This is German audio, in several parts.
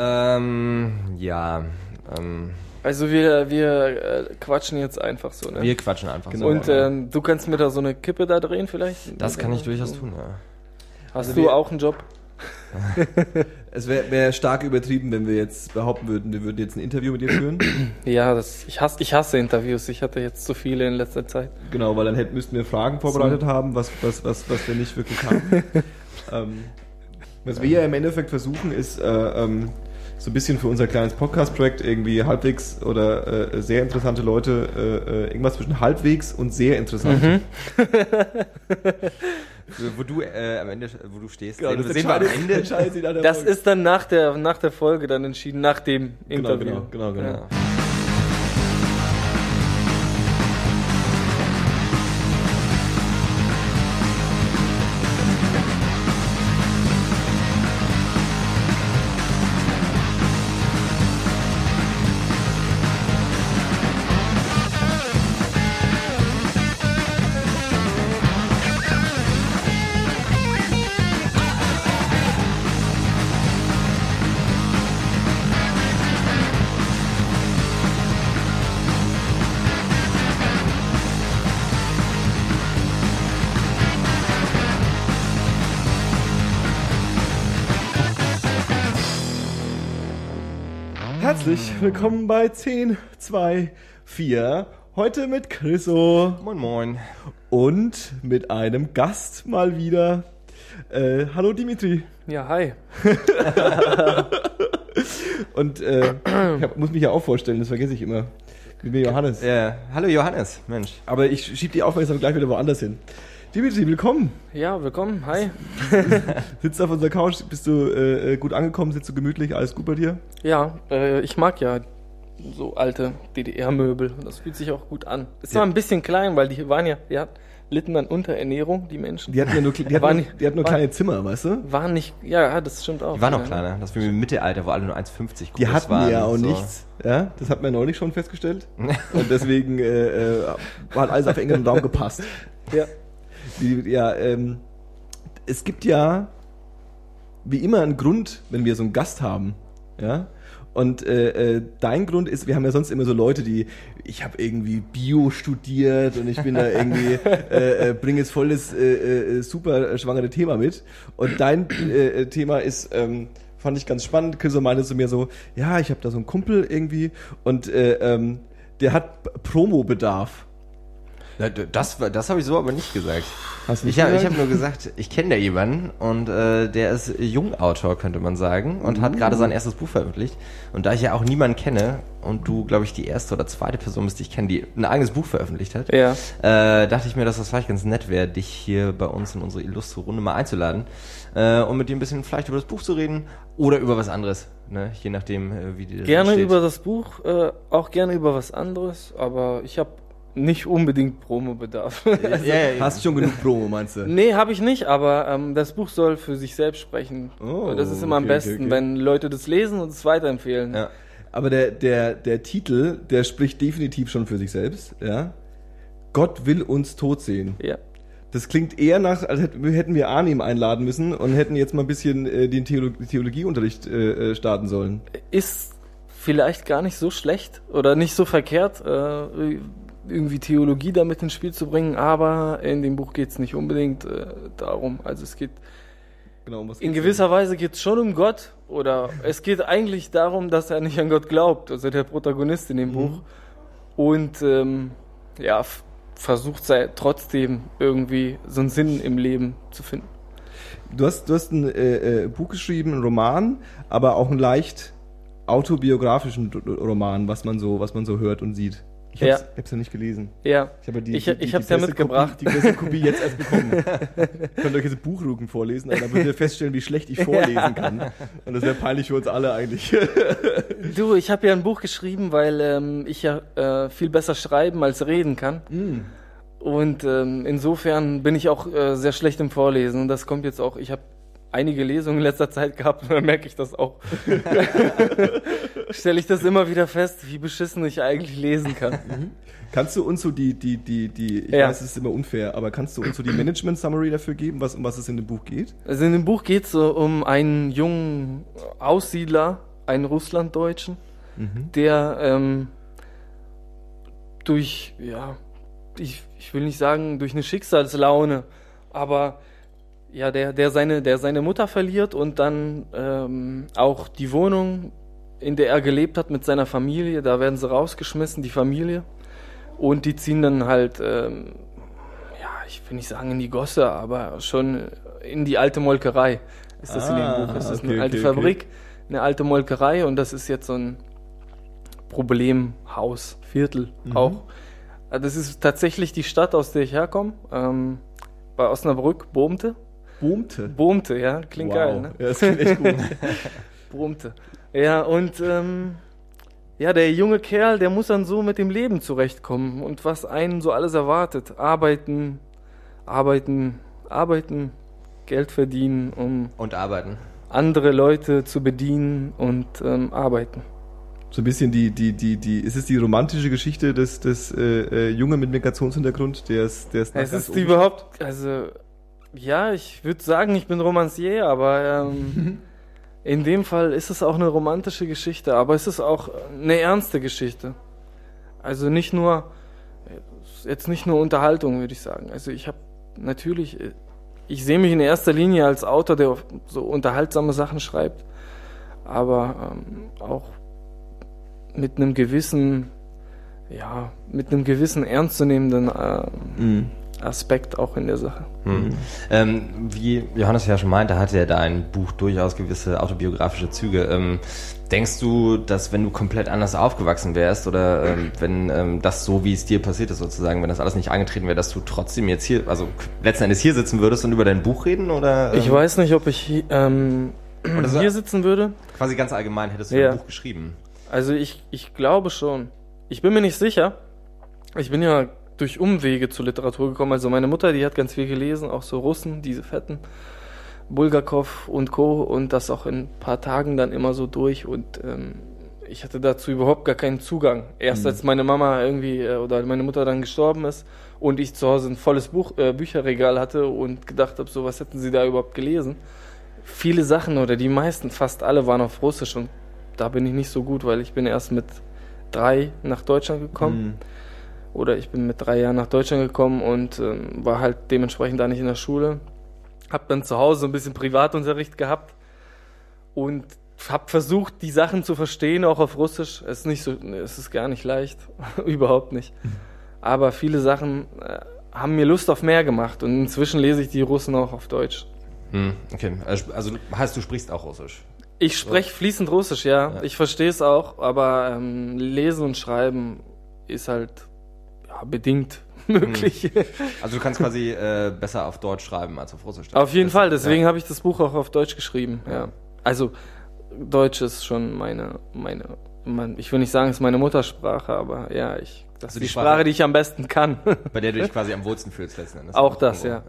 Also wir quatschen jetzt einfach so, ne? Wir quatschen einfach so. Und du kannst mir da so eine Kippe da drehen vielleicht? Das kann ich durchaus tun, ja. Hast du auch einen Job? Es wäre stark übertrieben, wenn wir jetzt behaupten würden, wir würden jetzt ein Interview mit dir führen. Ja, ich hasse Interviews. Ich hatte jetzt zu viele in letzter Zeit. Genau, weil dann müssten wir Fragen vorbereitet haben, was wir nicht wirklich haben. Was wir ja im Endeffekt versuchen, ist so ein bisschen für unser kleines Podcast-Projekt irgendwie halbwegs oder sehr interessante Leute, irgendwas zwischen halbwegs und sehr interessant. Mhm. Wo du stehst, genau, das sehen wir am Ende. Das ist dann nach der Folge dann entschieden, nach dem Interview. Genau. Ja. Willkommen bei 10, 2, 4. Heute mit Chriso. Moin, moin. Und mit einem Gast mal wieder. Hallo Dimitri. Ja, hi. Und ich muss mich ja auch vorstellen, das vergesse ich immer. Mit mir Johannes. Ja. Hallo Johannes, Mensch. Aber ich schiebe die Aufmerksamkeit gleich wieder woanders hin. Dimitri, willkommen. Ja, willkommen, hi. Sitzt auf unserer Couch, bist du gut angekommen, sitzt du gemütlich, alles gut bei dir? Ja, ich mag ja so alte DDR-Möbel und das fühlt sich auch gut an. Ist zwar ein bisschen klein, weil die litten dann unter Ernährung, die Menschen. Die hatten ja nur kleine Zimmer, weißt du? Waren nicht, ja, das stimmt auch. Die waren noch kleiner, das war im Mittelalter, wo alle nur 1,50 groß waren. Die hatten ja auch nichts. Ja, das hat man neulich schon festgestellt und deswegen hat alles auf engem Raum gepasst. Ja. Ja, es gibt ja wie immer einen Grund, wenn wir so einen Gast haben, ja. Und dein Grund ist, wir haben ja sonst immer so Leute, die, ich habe irgendwie Bio studiert und ich bin da irgendwie, bringe jetzt voll das super schwangere Thema mit. Und dein Thema ist, fand ich ganz spannend, Chris meinte zu mir so, ja, ich habe da so einen Kumpel irgendwie und der hat Promo-Bedarf. Das habe ich so aber nicht gesagt. Ich habe nur gesagt, ich kenne da jemanden und der ist Jungautor, könnte man sagen, und hat gerade sein erstes Buch veröffentlicht. Und da ich ja auch niemanden kenne und du, glaube ich, die erste oder zweite Person bist, die ich kenne, die ein eigenes Buch veröffentlicht hat, dachte ich mir, dass das vielleicht ganz nett wäre, dich hier bei uns in unsere illustre Runde mal einzuladen und mit dir ein bisschen vielleicht über das Buch zu reden oder über was anderes. Ne? Je nachdem, wie dir das gerne steht. Über das Buch, auch gerne über was anderes, aber ich habe nicht unbedingt Promo-Bedarf. Yeah. Hast schon genug Promo, meinst du? Nee, habe ich nicht, aber das Buch soll für sich selbst sprechen. Oh, das ist immer am besten, wenn Leute das lesen und es weiterempfehlen. Ja. Aber der Titel, der spricht definitiv schon für sich selbst. Ja? Gott will uns tot sehen. Ja. Das klingt eher nach, als hätten wir Arnim einladen müssen und hätten jetzt mal ein bisschen den Theologieunterricht starten sollen. Ist vielleicht gar nicht so schlecht oder nicht so verkehrt, irgendwie Theologie damit ins Spiel zu bringen, aber in dem Buch geht es nicht unbedingt darum. Also es geht in gewisser Weise geht's schon um Gott oder es geht eigentlich darum, dass er nicht an Gott glaubt, also der Protagonist in dem Buch und versucht trotzdem irgendwie so einen Sinn im Leben zu finden. Du hast ein Buch geschrieben, einen Roman, aber auch einen leicht autobiografischen Roman, was man so hört und sieht. Ich hab's ja nicht gelesen. Ja. Ich hab's ja mitgebracht. Die beste Kopie jetzt erst bekommen. Könnt euch jetzt Buchrücken vorlesen, aber dann würdet ihr feststellen, wie schlecht ich vorlesen kann. Und das wäre peinlich für uns alle eigentlich. Du, ich habe ja ein Buch geschrieben, weil ich ja viel besser schreiben als reden kann. Mm. Und insofern bin ich auch sehr schlecht im Vorlesen. Und das kommt jetzt auch, ich habe einige Lesungen in letzter Zeit gehabt und dann merke ich das auch. Stelle ich das immer wieder fest, wie beschissen ich eigentlich lesen kann. Kannst du uns so weiß, es ist immer unfair, aber kannst du uns so die Management-Summary dafür geben, um was es in dem Buch geht? Also in dem Buch geht es so um einen jungen Aussiedler einen Russlanddeutschen, der durch, ja, ich will nicht sagen durch eine Schicksalslaune, aber ja, der seine Mutter verliert und dann auch die Wohnung, in der er gelebt hat mit seiner Familie, da werden sie rausgeschmissen, die Familie, und die ziehen dann halt, ja, ich will nicht sagen in die Gosse, aber schon in die alte Molkerei ist das in dem Buch. Es ist eine alte Fabrik, eine alte Molkerei, und das ist jetzt so ein Problemhaus, Viertel auch. Das ist tatsächlich die Stadt, aus der ich herkomme, bei Osnabrück, Bohmte. Bohmte? Bohmte, ja, klingt geil, ne? Ja, das klingt echt gut. Bohmte. Ja, und ja, der junge Kerl, der muss dann so mit dem Leben zurechtkommen und was einen so alles erwartet. Arbeiten, Geld verdienen, und arbeiten. Andere Leute zu bedienen und arbeiten. So ein bisschen die ist es die romantische Geschichte des Jungen mit Migrationshintergrund, der ist ganz oben. Überhaupt, also ja, ich würde sagen, ich bin Romancier, aber in dem Fall ist es auch eine romantische Geschichte, aber es ist auch eine ernste Geschichte. Also nicht nur Unterhaltung, würde ich sagen. Also ich sehe mich in erster Linie als Autor, der so unterhaltsame Sachen schreibt, aber auch mit einem gewissen ernstzunehmenden Aspekt auch in der Sache. Wie Johannes ja schon meinte, hatte ja dein Buch durchaus gewisse autobiografische Züge. Denkst du, dass wenn du komplett anders aufgewachsen wärst oder wenn das so, wie es dir passiert ist sozusagen, wenn das alles nicht eingetreten wäre, dass du trotzdem jetzt hier, also letzten Endes hier sitzen würdest und über dein Buch reden? Oder? Ich weiß nicht, ob ich hier sitzen würde. Quasi ganz allgemein hättest du ein Buch geschrieben. Also ich glaube schon. Ich bin mir nicht sicher. Ich bin ja durch Umwege zur Literatur gekommen. Also meine Mutter, die hat ganz viel gelesen, auch so Russen, diese fetten Bulgakov und Co. und das auch in ein paar Tagen dann immer so durch. Und ich hatte dazu überhaupt gar keinen Zugang. Erst als meine Mama oder meine Mutter dann gestorben ist und ich zu Hause ein volles Bücherregal hatte und gedacht habe, so was hätten sie da überhaupt gelesen. Viele Sachen oder die meisten, fast alle waren auf Russisch, und da bin ich nicht so gut, weil ich bin erst mit 3 nach Deutschland gekommen. Oder ich bin mit 3 Jahren nach Deutschland gekommen und war halt dementsprechend da nicht in der Schule. Hab dann zu Hause ein bisschen Privatunterricht gehabt und hab versucht, die Sachen zu verstehen, auch auf Russisch. Es ist gar nicht leicht, überhaupt nicht. Aber viele Sachen haben mir Lust auf mehr gemacht, und inzwischen lese ich die Russen auch auf Deutsch. Okay, also heißt, du sprichst auch Russisch? Ich spreche fließend Russisch, ja. Ich verstehe es auch, aber Lesen und Schreiben ist halt bedingt möglich. Also du kannst quasi besser auf Deutsch schreiben als auf Russisch. Auf jeden Fall, deswegen habe ich das Buch auch auf Deutsch geschrieben. Ja. Also Deutsch ist schon ich will nicht sagen, es ist meine Muttersprache, aber ja, das ist die Sprache, die ich am besten kann. Bei der du dich quasi am wohlsten fühlst letzten Endes. Auch das, ja.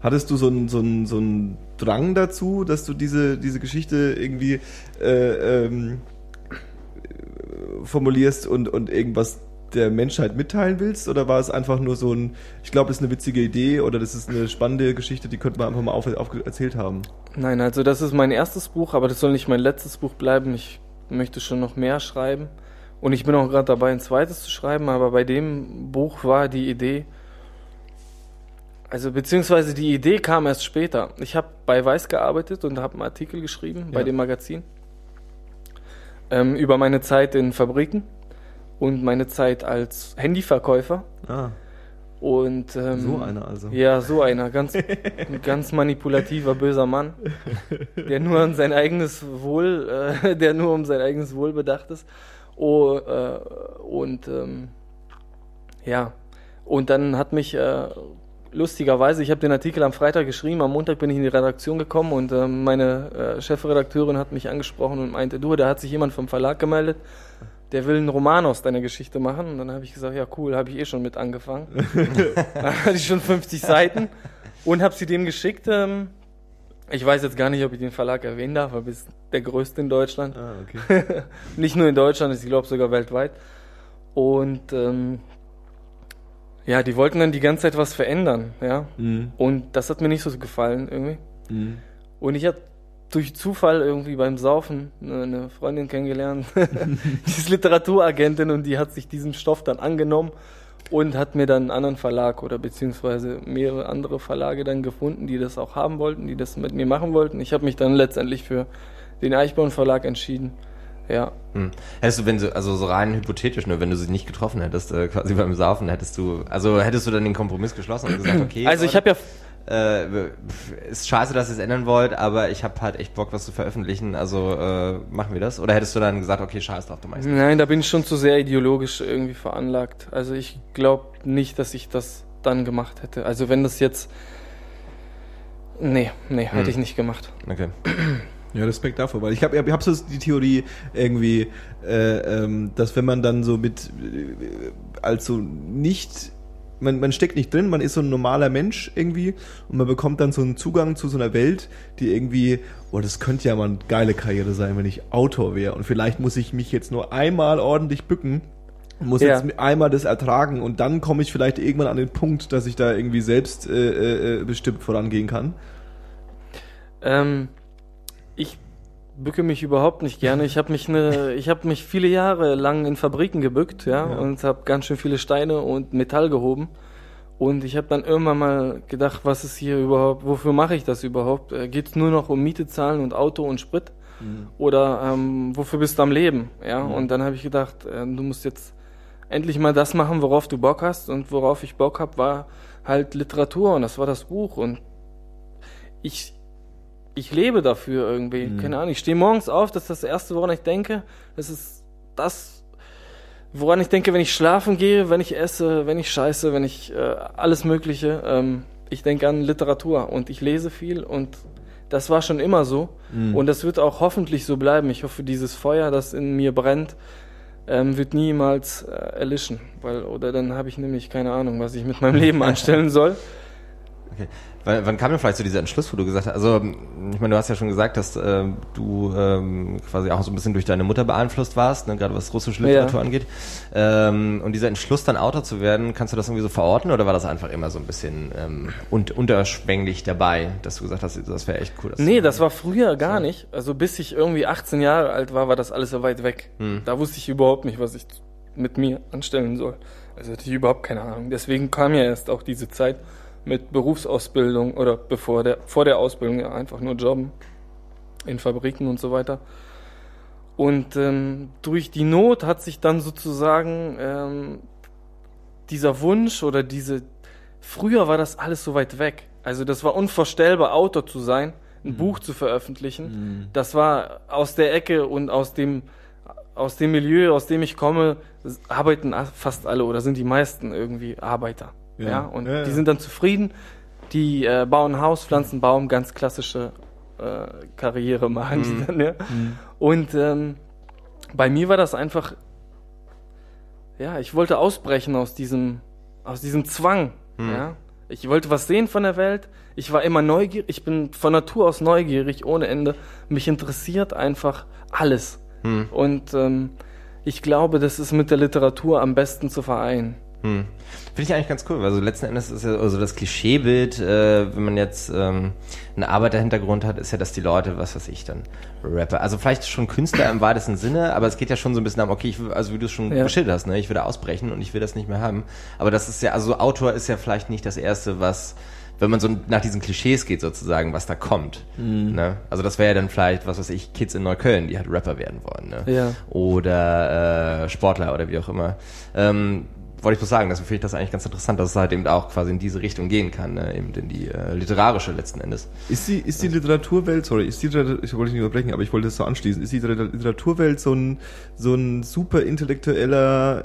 Hattest du so einen Drang dazu, dass du diese Geschichte irgendwie formulierst und irgendwas der Menschheit mitteilen willst? Oder war es einfach nur so ein, ich glaube, das ist eine witzige Idee oder das ist eine spannende Geschichte, die könnte man einfach mal erzählt haben? Nein, also das ist mein erstes Buch, aber das soll nicht mein letztes Buch bleiben. Ich möchte schon noch mehr schreiben. Und ich bin auch gerade dabei, ein zweites zu schreiben, aber bei dem Buch war die Idee, also beziehungsweise die Idee kam erst später. Ich habe bei Weiß gearbeitet und habe einen Artikel geschrieben bei dem Magazin über meine Zeit in Fabriken und meine Zeit als Handyverkäufer. Und so einer also. Ja, so einer. Ganz, ganz manipulativer, böser Mann, der nur um sein eigenes Wohl bedacht ist. Und dann hat mich... lustigerweise, ich habe den Artikel am Freitag geschrieben, am Montag bin ich in die Redaktion gekommen und meine Chefredakteurin hat mich angesprochen und meinte, du, da hat sich jemand vom Verlag gemeldet, der will einen Roman aus deiner Geschichte machen. Und dann habe ich gesagt, ja cool, habe ich schon mit angefangen. Dann hatte ich schon 50 Seiten und habe sie dem geschickt. Ich weiß jetzt gar nicht, ob ich den Verlag erwähnen darf, aber ist der größte in Deutschland. Okay. Nicht nur in Deutschland, ich glaube sogar weltweit. Und... ja, die wollten dann die ganze Zeit was verändern, ja. Und das hat mir nicht so gefallen irgendwie. Und ich habe durch Zufall irgendwie beim Saufen eine Freundin kennengelernt, die ist Literaturagentin und die hat sich diesen Stoff dann angenommen und hat mir dann einen anderen Verlag oder beziehungsweise mehrere andere Verlage dann gefunden, die das auch haben wollten, die das mit mir machen wollten. Ich habe mich dann letztendlich für den Eichborn Verlag entschieden. Ja. Hm. Hättest du, wenn du, also so rein hypothetisch, nur wenn du sie nicht getroffen hättest, quasi beim Saufen, hättest du dann den Kompromiss geschlossen und gesagt, okay. Also ich habe ja... ist scheiße, dass ihr es ändern wollt, aber ich habe halt echt Bock, was zu veröffentlichen, also machen wir das? Oder hättest du dann gesagt, okay, scheiß drauf, du meinst das? Nein, da bin ich schon zu sehr ideologisch irgendwie veranlagt. Also ich glaube nicht, dass ich das dann gemacht hätte. Also wenn das jetzt... Nee, hätte ich nicht gemacht. Okay. Ja, Respekt dafür, weil ich hab so die Theorie irgendwie, dass wenn man dann so mit Man steckt nicht drin, man ist so ein normaler Mensch irgendwie und man bekommt dann so einen Zugang zu so einer Welt, die irgendwie, oh, das könnte ja mal eine geile Karriere sein, wenn ich Autor wäre und vielleicht muss ich mich jetzt nur einmal ordentlich bücken, jetzt einmal das ertragen und dann komme ich vielleicht irgendwann an den Punkt, dass ich da irgendwie selbst bestimmt vorangehen kann. Ich bücke mich überhaupt nicht gerne. Ich habe mich viele Jahre lang in Fabriken gebückt, ja. Und habe ganz schön viele Steine und Metall gehoben. Und ich habe dann irgendwann mal gedacht, was ist hier überhaupt? Wofür mache ich das überhaupt? Geht's nur noch um Miete zahlen und Auto und Sprit? Mhm. Oder wofür bist du am Leben? Ja. Mhm. Und dann habe ich gedacht, du musst jetzt endlich mal das machen, worauf du Bock hast. Und worauf ich Bock habe, war halt Literatur und das war das Buch. Und ich lebe dafür irgendwie, keine Ahnung. Ich stehe morgens auf, das ist das Erste, woran ich denke. Das ist das, woran ich denke, wenn ich schlafen gehe, wenn ich esse, wenn ich scheiße, wenn ich alles Mögliche. Ich denke an Literatur und ich lese viel und das war schon immer so. Und das wird auch hoffentlich so bleiben. Ich hoffe, dieses Feuer, das in mir brennt, wird niemals erlischen. Oder dann habe ich nämlich keine Ahnung, was ich mit meinem Leben anstellen soll. Okay. Wann kam denn vielleicht so dieser Entschluss, wo du gesagt hast, also ich meine, du hast ja schon gesagt, dass du quasi auch so ein bisschen durch deine Mutter beeinflusst warst, ne, gerade was russische Literatur angeht. Und dieser Entschluss, dann Autor zu werden, kannst du das irgendwie so verorten oder war das einfach immer so ein bisschen unterschwänglich dabei, dass du gesagt hast, das wäre echt cool? Das war früher gar nicht. Also bis ich irgendwie 18 Jahre alt war, war das alles so weit weg. Da wusste ich überhaupt nicht, was ich mit mir anstellen soll. Also hatte ich überhaupt keine Ahnung. Deswegen kam ja erst auch diese Zeit mit Berufsausbildung oder vor der Ausbildung ja einfach nur jobben in Fabriken und so weiter. Und durch die Not hat sich dann sozusagen dieser Wunsch oder früher war das alles so weit weg. Also das war unvorstellbar, Autor zu sein, ein Buch zu veröffentlichen. Das war aus der Ecke und aus dem Milieu, aus dem ich komme, arbeiten fast alle oder sind die meisten irgendwie Arbeiter. Ja, und die sind dann zufrieden, die bauen ein Haus, pflanzen einen Baum, ganz klassische Karriere machen die dann, ja. Und bei mir war das einfach, ja, ich wollte ausbrechen aus diesem Zwang, ja. Ich wollte was sehen von der Welt, ich war immer neugierig, ich bin von Natur aus neugierig, ohne Ende, mich interessiert einfach alles. Und ich glaube, das ist mit der Literatur am besten zu vereinen. Finde ich eigentlich ganz cool, weil also letzten Endes ist ja also das Klischeebild, wenn man jetzt einen Arbeiterhintergrund hat, ist ja, dass die Leute, was weiß ich, dann Rapper, also vielleicht schon Künstler im weitesten Sinne, aber es geht ja schon so ein bisschen darum, okay, also wie du es schon beschildert hast, ne, ich will da ausbrechen und ich will das nicht mehr haben, aber das ist ja, also Autor ist ja vielleicht nicht das Erste, was, wenn man so nach diesen Klischees geht sozusagen, was da kommt. Ne? Also das wäre ja dann vielleicht, was weiß ich, Kids in Neukölln, die halt Rapper werden wollen, ne? Ja. Oder Sportler oder wie auch immer. Wollte ich bloß sagen, deswegen finde ich das eigentlich ganz interessant, dass es halt eben auch quasi in diese Richtung gehen kann, ne? Eben in die literarische letzten Endes. Ist die Literaturwelt, ich wollte nicht unterbrechen, aber ich wollte das so anschließen, ist die Literaturwelt so ein super intellektueller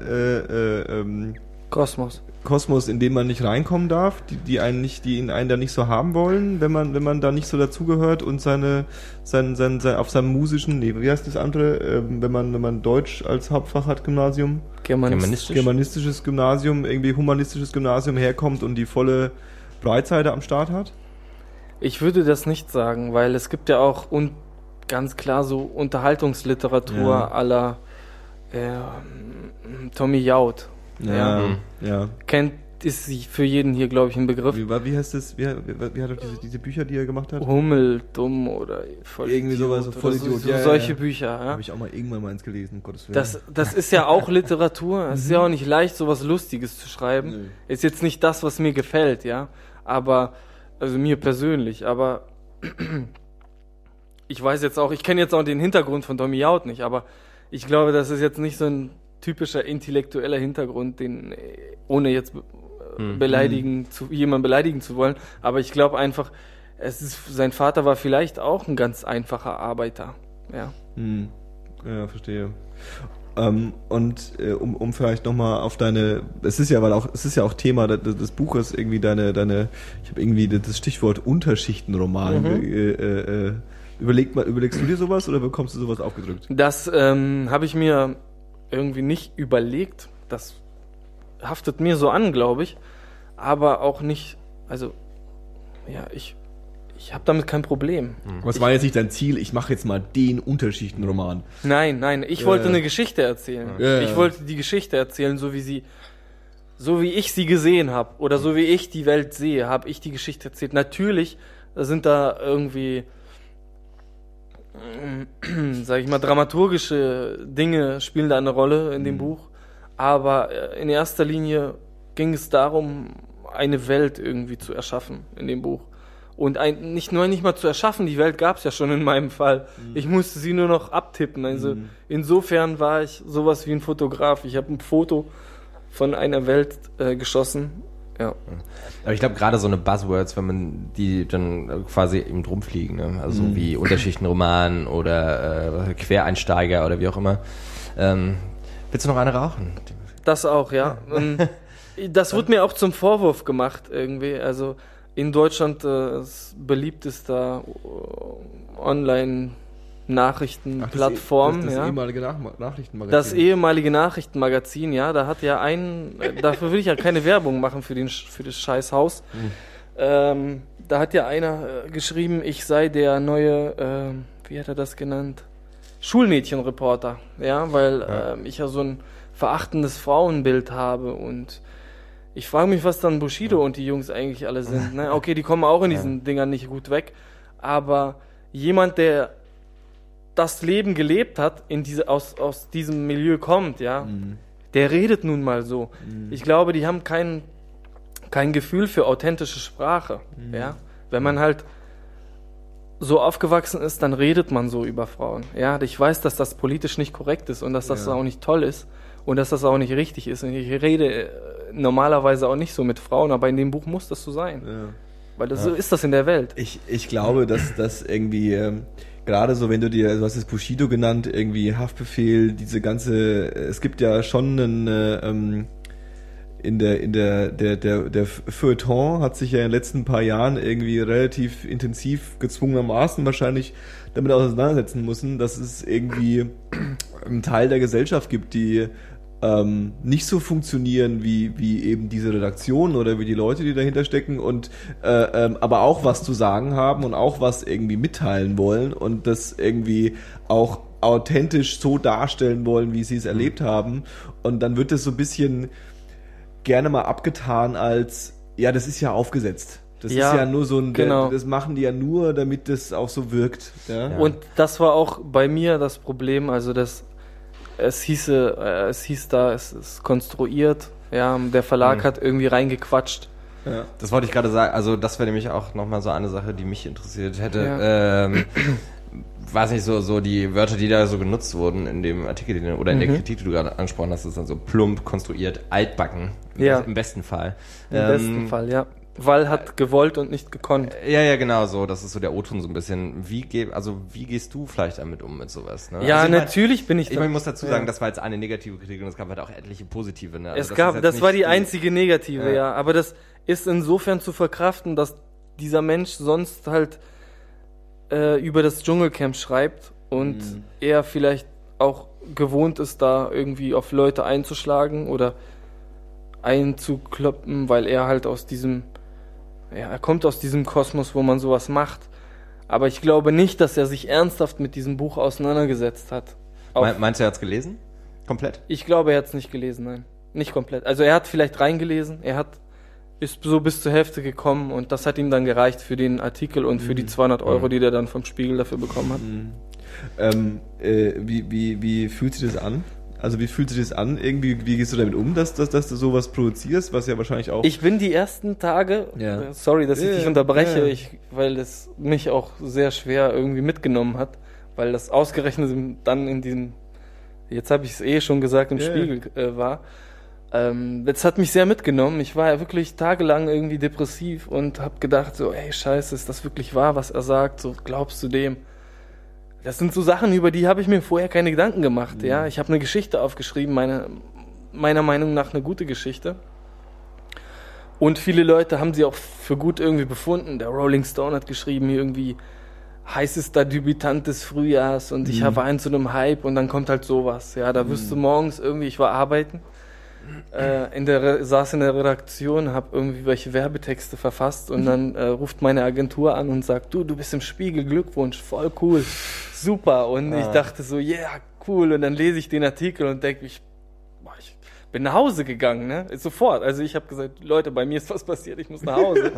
Kosmos, in den man nicht reinkommen darf, die einen da nicht so haben wollen, wenn man da nicht so dazugehört und auf seinem musischen Leben. Wie heißt das andere? Wenn man Deutsch als Hauptfach hat, Gymnasium? Germanistisches Gymnasium, irgendwie humanistisches Gymnasium herkommt und die volle Breitseite am Start hat? Ich würde das nicht sagen, weil es gibt ja auch ganz klar so Unterhaltungsliteratur à la Tommy Jaud. Ja. Kennt ist für jeden hier, glaube ich, ein Begriff. Wie heißt das? Wie hat er diese Bücher, die er gemacht hat? Hummel, dumm oder Vollidiot. Irgendwie sowas, Vollidiot. So, solche Bücher, ja. Habe ich auch irgendwann mal eins gelesen, Gottes Willen. Das ist ja auch Literatur. Es ist ja auch nicht leicht, sowas Lustiges zu schreiben. Nee. Ist jetzt nicht das, was mir gefällt, ja. Aber, also mir persönlich, aber ich weiß jetzt auch, ich kenne jetzt auch den Hintergrund von Tommy Jaud nicht, aber ich glaube, das ist jetzt nicht so ein typischer intellektueller Hintergrund, den ohne jetzt jemanden beleidigen zu wollen, aber ich glaube einfach, sein Vater war vielleicht auch ein ganz einfacher Arbeiter. Ja, ja, verstehe. Um vielleicht nochmal auf deine, es ist ja auch Thema des Buches, irgendwie deine, ich habe irgendwie das Stichwort Unterschichtenroman. Überlegst du dir sowas oder bekommst du sowas aufgedrückt? Das habe ich mir irgendwie nicht überlegt. Das haftet mir so an, glaube ich. Aber auch nicht, also, ja, ich habe damit kein Problem. Aber es war jetzt nicht dein Ziel, ich mache jetzt mal den Unterschichtenroman. Nein, ich wollte eine Geschichte erzählen. Ja. Ich wollte die Geschichte erzählen, so wie ich sie gesehen habe oder so wie ich die Welt sehe, habe ich die Geschichte erzählt. Natürlich sind da irgendwie, sag ich mal, dramaturgische Dinge spielen da eine Rolle in dem Buch, aber in erster Linie ging es darum, eine Welt irgendwie zu erschaffen in dem Buch. Und nicht mal zu erschaffen, die Welt gab es ja schon in meinem Fall. Ich musste sie nur noch abtippen. Also insofern war ich sowas wie ein Fotograf. Ich habe ein Foto von einer Welt geschossen. Ja. Aber ich glaube, gerade so eine Buzzwords, wenn man die dann quasi eben drum fliegen, ne? Also wie Unterschichtenroman oder Quereinsteiger oder wie auch immer. Willst du noch eine rauchen? Das auch, ja. Das wurde mir auch zum Vorwurf gemacht irgendwie. Also in Deutschland das beliebteste Online- Nachrichtenplattform. Das ehemalige Nachrichtenmagazin. Das ehemalige Nachrichtenmagazin, ja. Da hat ja dafür will ich ja keine Werbung machen für das Scheißhaus. Da hat ja einer geschrieben, ich sei der neue, wie hat er das genannt? Schulmädchenreporter, ja, weil ich ja so ein verachtendes Frauenbild habe und ich frage mich, was dann Bushido und die Jungs eigentlich alle sind. Ne? Okay, die kommen auch in diesen Dingern nicht gut weg, aber jemand, der das Leben gelebt hat, aus diesem Milieu kommt, ja, der redet nun mal so. Ich glaube, die haben kein Gefühl für authentische Sprache, ja. Wenn man halt so aufgewachsen ist, dann redet man so über Frauen, ja. Ich weiß, dass das politisch nicht korrekt ist und dass das auch nicht toll ist und dass das auch nicht richtig ist. Und ich rede normalerweise auch nicht so mit Frauen, aber in dem Buch muss das so sein. Ja. Weil so ist das in der Welt. Ich glaube, dass das irgendwie gerade so, wenn du hast es Bushido genannt, irgendwie Haftbefehl, diese ganze, es gibt ja schon einen der Feuilleton hat sich ja in den letzten paar Jahren irgendwie relativ intensiv gezwungenermaßen wahrscheinlich damit auseinandersetzen müssen, dass es irgendwie einen Teil der Gesellschaft gibt, die nicht so funktionieren wie eben diese Redaktion oder wie die Leute, die dahinter stecken und aber auch was zu sagen haben und auch was irgendwie mitteilen wollen und das irgendwie auch authentisch so darstellen wollen, wie sie es erlebt haben, und dann wird das so ein bisschen gerne mal abgetan als, ja, das ist ja aufgesetzt. Das ist ja nur so ein, genau. Das machen die ja nur, damit das auch so wirkt. Ja? Und das war auch bei mir das Problem, also das Es hieß da, es ist konstruiert. Ja, der Verlag hat irgendwie reingequatscht. Ja. Das wollte ich gerade sagen. Also das wäre nämlich auch nochmal so eine Sache, die mich interessiert hätte. Ja. Weiß nicht, so die Wörter, die da so genutzt wurden in dem Artikel oder in der Kritik, die du gerade angesprochen hast, ist dann so plump, konstruiert, altbacken. Ja. Im besten Fall. Im besten Fall, ja. Weil hat gewollt und nicht gekonnt. Ja, genau so. Das ist so der O-Ton so ein bisschen. Wie gehst du vielleicht damit um mit sowas? Ne? Ja, also natürlich bin ich da. Ich muss dazu sagen, das war jetzt eine negative Kritik und es gab halt auch etliche positive. Ne? Also das war die einzige negative, ja. Aber das ist insofern zu verkraften, dass dieser Mensch sonst halt über das Dschungelcamp schreibt und er vielleicht auch gewohnt ist, da irgendwie auf Leute einzuschlagen oder einzukloppen, weil er halt aus diesem... Ja, er kommt aus diesem Kosmos, wo man sowas macht. Aber ich glaube nicht, dass er sich ernsthaft mit diesem Buch auseinandergesetzt hat. Meinst du, er hat es gelesen? Komplett? Ich glaube, er hat es nicht gelesen, nein. Nicht komplett. Also er hat vielleicht reingelesen, er hat ist so bis zur Hälfte gekommen und das hat ihm dann gereicht für den Artikel und für die 200 Euro, die der dann vom Spiegel dafür bekommen hat. Wie fühlt sich das an? Also wie fühlt sich das an? Irgendwie, wie gehst du damit um, dass du sowas produzierst, was ja wahrscheinlich auch... Ich bin die ersten Tage, sorry, dass ich dich unterbreche, weil es mich auch sehr schwer irgendwie mitgenommen hat, weil das ausgerechnet dann in diesem, jetzt habe ich es schon gesagt, im Spiegel war. Das hat mich sehr mitgenommen. Ich war ja wirklich tagelang irgendwie depressiv und habe gedacht so, ey, scheiße, ist das wirklich wahr, was er sagt? So, glaubst du dem? Das sind so Sachen, über die habe ich mir vorher keine Gedanken gemacht. Ja, ich habe eine Geschichte aufgeschrieben, meiner Meinung nach eine gute Geschichte. Und viele Leute haben sie auch für gut irgendwie befunden. Der Rolling Stone hat geschrieben, irgendwie heißester Debütant des Frühjahrs und ich war in so einem Hype und dann kommt halt sowas. Ja, da wirst du morgens irgendwie, ich war arbeiten, saß in der Redaktion, habe irgendwie welche Werbetexte verfasst und dann ruft meine Agentur an und sagt, du bist im Spiegel, Glückwunsch, voll cool, super. Und ich dachte so, cool. Und dann lese ich den Artikel und denke, ich bin nach Hause gegangen, ne? Sofort. Also ich habe gesagt, Leute, bei mir ist was passiert, ich muss nach Hause.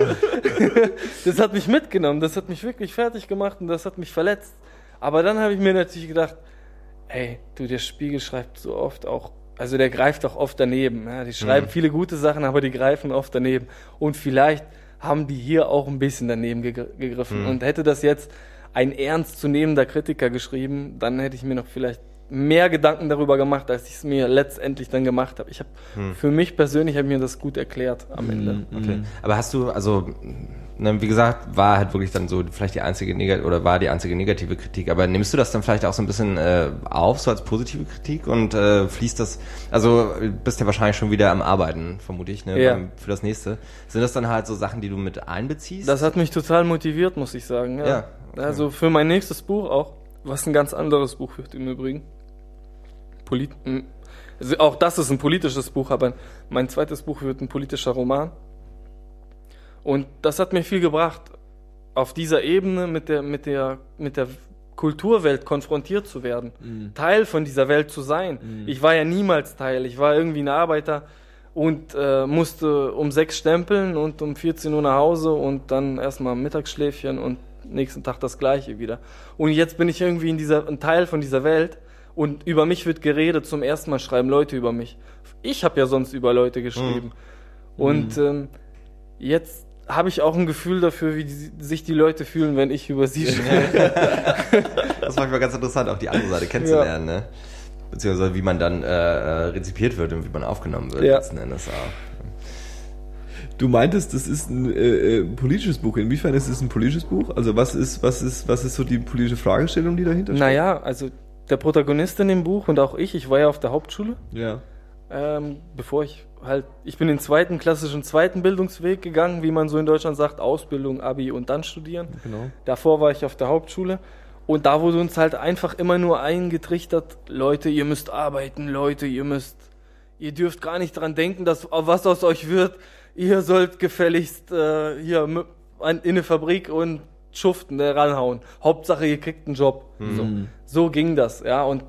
Das hat mich mitgenommen, das hat mich wirklich fertig gemacht und das hat mich verletzt. Aber dann habe ich mir natürlich gedacht, ey, der Spiegel schreibt so oft auch, also der greift auch oft daneben. Ja? Die schreiben viele gute Sachen, aber die greifen oft daneben. Und vielleicht haben die hier auch ein bisschen daneben gegriffen. Und hätte das jetzt ein ernstzunehmender Kritiker geschrieben, dann hätte ich mir noch vielleicht mehr Gedanken darüber gemacht, als ich es mir letztendlich dann gemacht habe. Ich habe für mich persönlich mir das gut erklärt am Ende. Okay. Aber hast du, also wie gesagt, war halt wirklich dann so vielleicht die einzige negative Kritik, aber nimmst du das dann vielleicht auch so ein bisschen auf, so als positive Kritik und fließt das, also bist ja wahrscheinlich schon wieder am Arbeiten, vermute ich, ne, für das nächste. Sind das dann halt so Sachen, die du mit einbeziehst? Das hat mich total motiviert, muss ich sagen. Ja. Okay. Also für mein nächstes Buch auch, was ein ganz anderes Buch wird im Übrigen. Also auch das ist ein politisches Buch, aber mein zweites Buch wird ein politischer Roman. Und das hat mir viel gebracht, auf dieser Ebene mit der Kulturwelt konfrontiert zu werden, Teil von dieser Welt zu sein. Ich war ja niemals Teil, ich war irgendwie ein Arbeiter und musste um 6 stempeln und um 14 Uhr nach Hause und dann erstmal Mittagsschläfchen und nächsten Tag das Gleiche wieder. Und jetzt bin ich irgendwie ein Teil von dieser Welt und über mich wird geredet, zum ersten Mal schreiben Leute über mich. Ich habe ja sonst über Leute geschrieben. Und jetzt habe ich auch ein Gefühl dafür, wie sich die Leute fühlen, wenn ich über sie schreibe. Das war manchmal ganz interessant, auch die andere Seite kennenzulernen, ne? Beziehungsweise wie man dann rezipiert wird und wie man aufgenommen wird letzten Endes auch. Du meintest, das ist ein politisches Buch. Inwiefern ist es ein politisches Buch? Also was ist so die politische Fragestellung, die dahinter steht? Naja, also der Protagonist in dem Buch und auch ich war ja auf der Hauptschule. Ja. Bevor ich bin den klassischen zweiten Bildungsweg gegangen, wie man so in Deutschland sagt, Ausbildung, Abi und dann studieren. Genau. Davor war ich auf der Hauptschule. Und da wurde uns halt einfach immer nur eingetrichtert, Leute, ihr müsst arbeiten, Leute, ihr dürft gar nicht dran denken, dass was aus euch wird. Ihr sollt gefälligst in eine Fabrik und schuften, ranhauen. Hauptsache, ihr kriegt einen Job. So ging das, ja. Und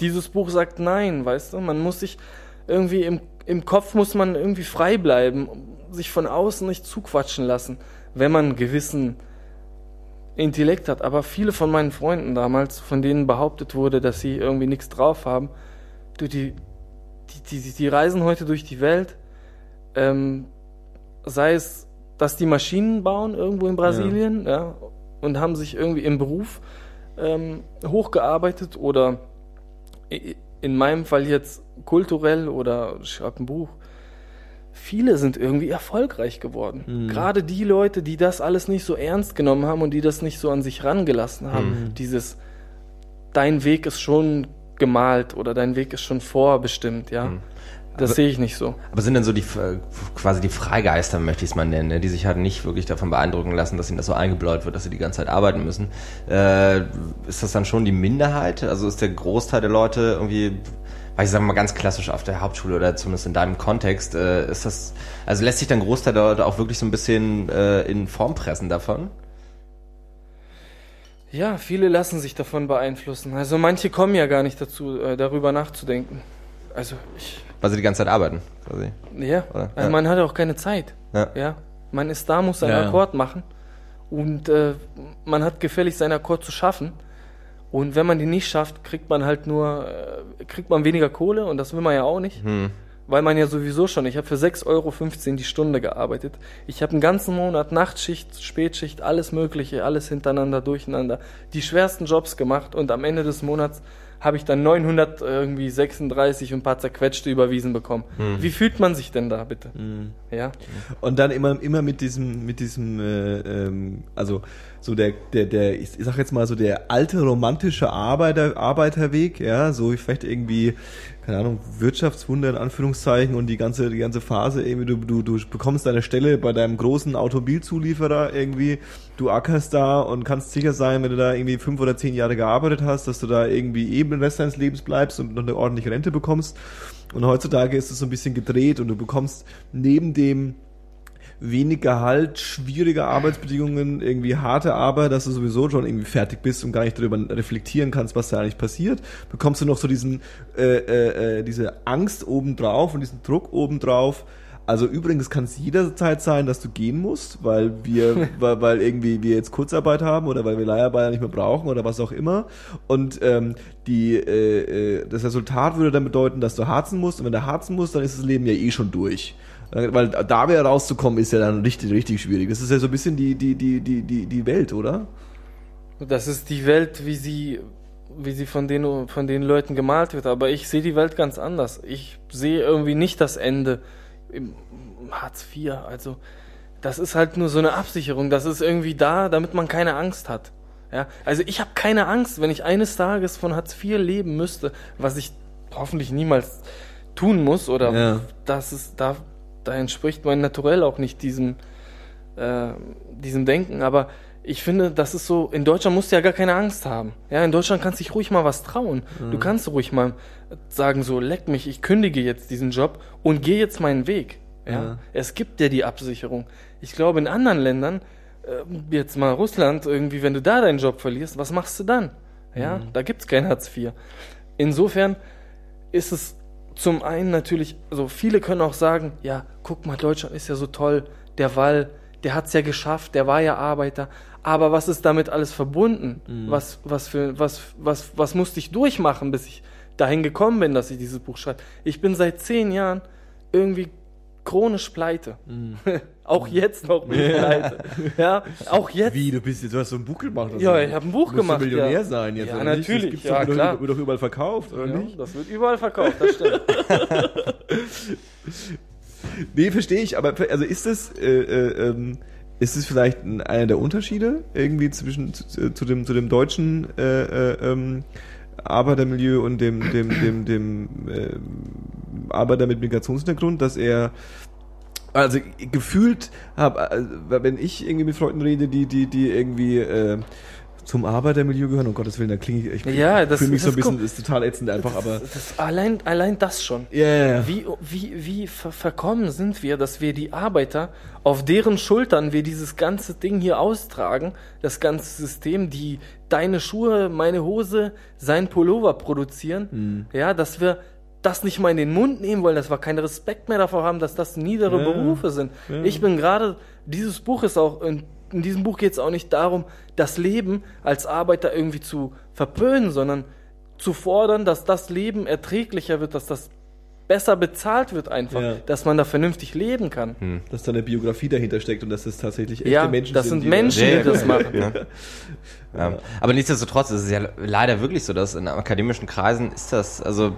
dieses Buch sagt nein, weißt du. Man muss sich irgendwie im Kopf muss man irgendwie frei bleiben, sich von außen nicht zuquatschen lassen, wenn man einen gewissen Intellekt hat. Aber viele von meinen Freunden damals, von denen behauptet wurde, dass sie irgendwie nichts drauf haben, die reisen heute durch die Welt, sei es, dass die Maschinen bauen irgendwo in Brasilien und haben sich irgendwie im Beruf hochgearbeitet oder in meinem Fall jetzt kulturell oder ich schreibe ein Buch. Viele sind irgendwie erfolgreich geworden. Gerade die Leute, die das alles nicht so ernst genommen haben und die das nicht so an sich rangelassen haben. Dieses, dein Weg ist schon gemalt oder dein Weg ist schon vorbestimmt, ja. Das sehe ich nicht so. Aber sind dann so quasi die Freigeister, möchte ich es mal nennen, ne? Die sich halt nicht wirklich davon beeindrucken lassen, dass ihnen das so eingebläut wird, dass sie die ganze Zeit arbeiten müssen. Ist das dann schon die Minderheit? Also ist der Großteil der Leute irgendwie, weil ich sage mal ganz klassisch auf der Hauptschule oder zumindest in deinem Kontext, ist das, also lässt sich dann Großteil der Leute auch wirklich so ein bisschen in Form pressen davon? Ja, viele lassen sich davon beeinflussen. Also manche kommen ja gar nicht dazu, darüber nachzudenken. Also ich... Weil sie die ganze Zeit arbeiten, quasi. Ja, oder? Also ja. Man hat auch keine Zeit. Ja. Ja? Man ist da, muss seinen Akkord machen und man hat gefällig seinen Akkord zu schaffen. Und wenn man die nicht schafft, kriegt man halt nur, kriegt man weniger Kohle und das will man ja auch nicht. Hm. Weil man ja sowieso schon, ich habe für 6,15 Euro die Stunde gearbeitet. Ich habe einen ganzen Monat Nachtschicht, Spätschicht, alles Mögliche, alles hintereinander, durcheinander, die schwersten Jobs gemacht und am Ende des Monats habe ich dann 936 und ein paar zerquetschte überwiesen bekommen. Hm. Wie fühlt man sich denn da, bitte? Hm. Ja. Und dann immer mit diesem also so der ich sag jetzt mal so der alte romantische Arbeiterweg, ja, so vielleicht irgendwie, keine Ahnung, Wirtschaftswunder in Anführungszeichen und die ganze Phase irgendwie, du bekommst deine Stelle bei deinem großen Automobilzulieferer irgendwie, du ackerst da und kannst sicher sein, wenn du da irgendwie 5 oder 10 Jahre gearbeitet hast, dass du da irgendwie eben den Rest deines Lebens bleibst und noch eine ordentliche Rente bekommst. Und heutzutage ist es so ein bisschen gedreht und du bekommst neben dem wenig Gehalt, schwierige Arbeitsbedingungen, irgendwie harte Arbeit, dass du sowieso schon irgendwie fertig bist und gar nicht darüber reflektieren kannst, was da eigentlich passiert, bekommst du noch so diese Angst obendrauf und diesen Druck obendrauf. Also übrigens kann es jederzeit sein, dass du gehen musst, weil irgendwie wir jetzt Kurzarbeit haben oder weil wir Leiharbeiter nicht mehr brauchen oder was auch immer. Und das Resultat würde dann bedeuten, dass du harzen musst. Und wenn du harzen musst, dann ist das Leben ja eh schon durch. Weil da wieder rauszukommen, ist ja dann richtig, richtig schwierig. Das ist ja so ein bisschen die Welt, oder? Das ist die Welt, wie sie von den Leuten gemalt wird. Aber ich sehe die Welt ganz anders. Ich sehe irgendwie nicht das Ende im Hartz IV. Also das ist halt nur so eine Absicherung. Das ist irgendwie da, damit man keine Angst hat. Ja? Also ich habe keine Angst, wenn ich eines Tages von Hartz IV leben müsste, was ich hoffentlich niemals tun muss. Oder ja. Das ist da... Da entspricht mein Naturell auch nicht diesem Denken, aber ich finde, das ist so, in Deutschland musst du ja gar keine Angst haben. Ja, in Deutschland kannst du dich ruhig mal was trauen. Mhm. Du kannst ruhig mal sagen so, leck mich, ich kündige jetzt diesen Job und gehe jetzt meinen Weg. Ja? Ja. Es gibt ja die Absicherung. Ich glaube, in anderen Ländern, jetzt mal Russland, irgendwie, wenn du da deinen Job verlierst, was machst du dann? Ja, da gibt's kein Hartz IV. Insofern ist es zum einen natürlich, also viele können auch sagen, ja, guck mal, Deutschland ist ja so toll, der Wall, der hat's ja geschafft, der war ja Arbeiter, aber was ist damit alles verbunden? Mhm. Was musste ich durchmachen, bis ich dahin gekommen bin, dass ich dieses Buch schreibe? Ich bin seit 10 Jahren irgendwie chronisch pleite. Mhm. Auch jetzt noch bin ich pleite. Ja, auch jetzt. Wie, du hast so ein Buch gemacht? Also ja, ich habe ein Buch gemacht. Du musst Millionär sein jetzt. Ja, oder natürlich. Nicht? Das gibt's doch, wird doch überall verkauft, oder nicht? Das wird überall verkauft, das stimmt. Nee, verstehe ich. Aber also ist es vielleicht einer der Unterschiede irgendwie zwischen zu dem deutschen Arbeitermilieu und dem Arbeiter mit Migrationshintergrund, dass er, also gefühlt habe, wenn ich irgendwie mit Freunden rede, die irgendwie zum Arbeitermilieu gehören, um Gottes Willen, da klinge ich, fühle mich so ein bisschen, ist total ätzend einfach, aber... Das, allein das schon. Yeah. Wie verkommen sind wir, dass wir die Arbeiter, auf deren Schultern wir dieses ganze Ding hier austragen, das ganze System, die deine Schuhe, meine Hose, sein Pullover produzieren, ja, dass wir das nicht mal in den Mund nehmen wollen, dass wir keinen Respekt mehr davor haben, dass das niedere Berufe sind. Ja. Ich bin gerade, dieses Buch ist auch, in diesem Buch geht es auch nicht darum, das Leben als Arbeiter irgendwie zu verpönen, sondern zu fordern, dass das Leben erträglicher wird, dass das besser bezahlt wird einfach, dass man da vernünftig leben kann. Hm. Dass da eine Biografie dahinter steckt und dass das tatsächlich echte Menschen sind. Das sind Menschen, die das machen. Ja. Ja. Aber nichtsdestotrotz ist es ja leider wirklich so, dass in akademischen Kreisen ist das, also...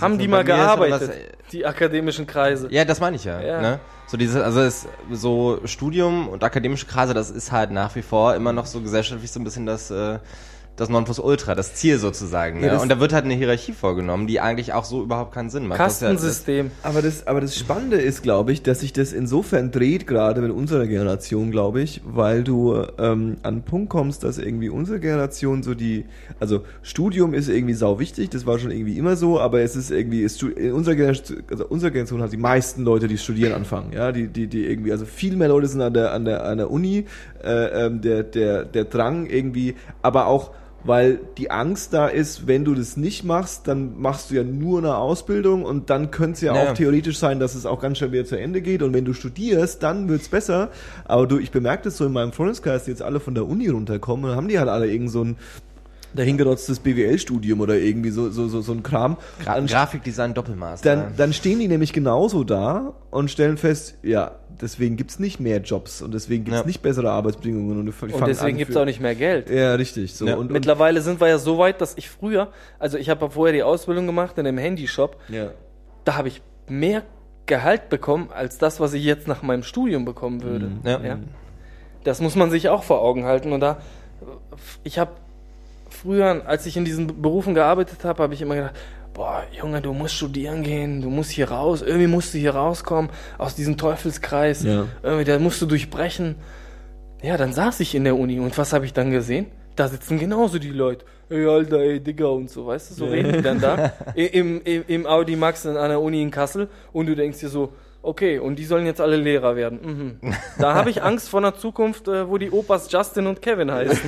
Haben die mal gearbeitet, die akademischen Kreise? Ja, das meine ich ja. Ne? So dieses, also ist so Studium und akademische Kreise, das ist halt nach wie vor immer noch so gesellschaftlich so ein bisschen das Nonplusultra, das Ziel sozusagen. Ja, ne? Und da wird halt eine Hierarchie vorgenommen, die eigentlich auch so überhaupt keinen Sinn macht. Kastensystem. Aber das Spannende ist, glaube ich, dass sich das insofern dreht, gerade mit unserer Generation, glaube ich, weil du an den Punkt kommst, dass irgendwie unsere Generation so die, also Studium ist irgendwie sau wichtig, das war schon irgendwie immer so, aber es ist irgendwie, in unserer Generation, also unsere Generation hat die meisten Leute, die studieren anfangen, ja, die irgendwie, also viel mehr Leute sind an der Uni, der Drang irgendwie, aber auch weil die Angst da ist, wenn du das nicht machst, dann machst du ja nur eine Ausbildung und dann könnte es ja auch theoretisch sein, dass es auch ganz schnell wieder zu Ende geht und wenn du studierst, dann wird's besser, aber du, ich bemerke das so in meinem Freundeskreis, die jetzt alle von der Uni runterkommen, dann haben die halt alle irgend so ein dahingerotztes BWL-Studium oder irgendwie so ein Kram. Grafikdesign Doppelmaster. Dann stehen die nämlich genauso da und stellen fest, ja, deswegen gibt's nicht mehr Jobs und deswegen gibt's nicht bessere Arbeitsbedingungen. Und deswegen gibt's auch nicht mehr Geld. Ja, richtig. So. Ja. Und mittlerweile sind wir ja so weit, dass ich früher, also ich habe vorher die Ausbildung gemacht in einem Handyshop, da habe ich mehr Gehalt bekommen, als das, was ich jetzt nach meinem Studium bekommen würde. Mhm. Ja. Ja. Das muss man sich auch vor Augen halten. Und da, ich habe früher, als ich in diesen Berufen gearbeitet habe, habe ich immer gedacht, boah, Junge, du musst studieren gehen, du musst hier raus, irgendwie musst du hier rauskommen, aus diesem Teufelskreis, irgendwie, da musst du durchbrechen. Ja, dann saß ich in der Uni und was habe ich dann gesehen? Da sitzen genauso die Leute, ey, Alter, ey, Digga und so, weißt du, so reden die dann da, im Audi Max an einer Uni in Kassel und du denkst dir so, okay, und die sollen jetzt alle Lehrer werden. Mhm. Da habe ich Angst vor einer Zukunft, wo die Opas Justin und Kevin heißen.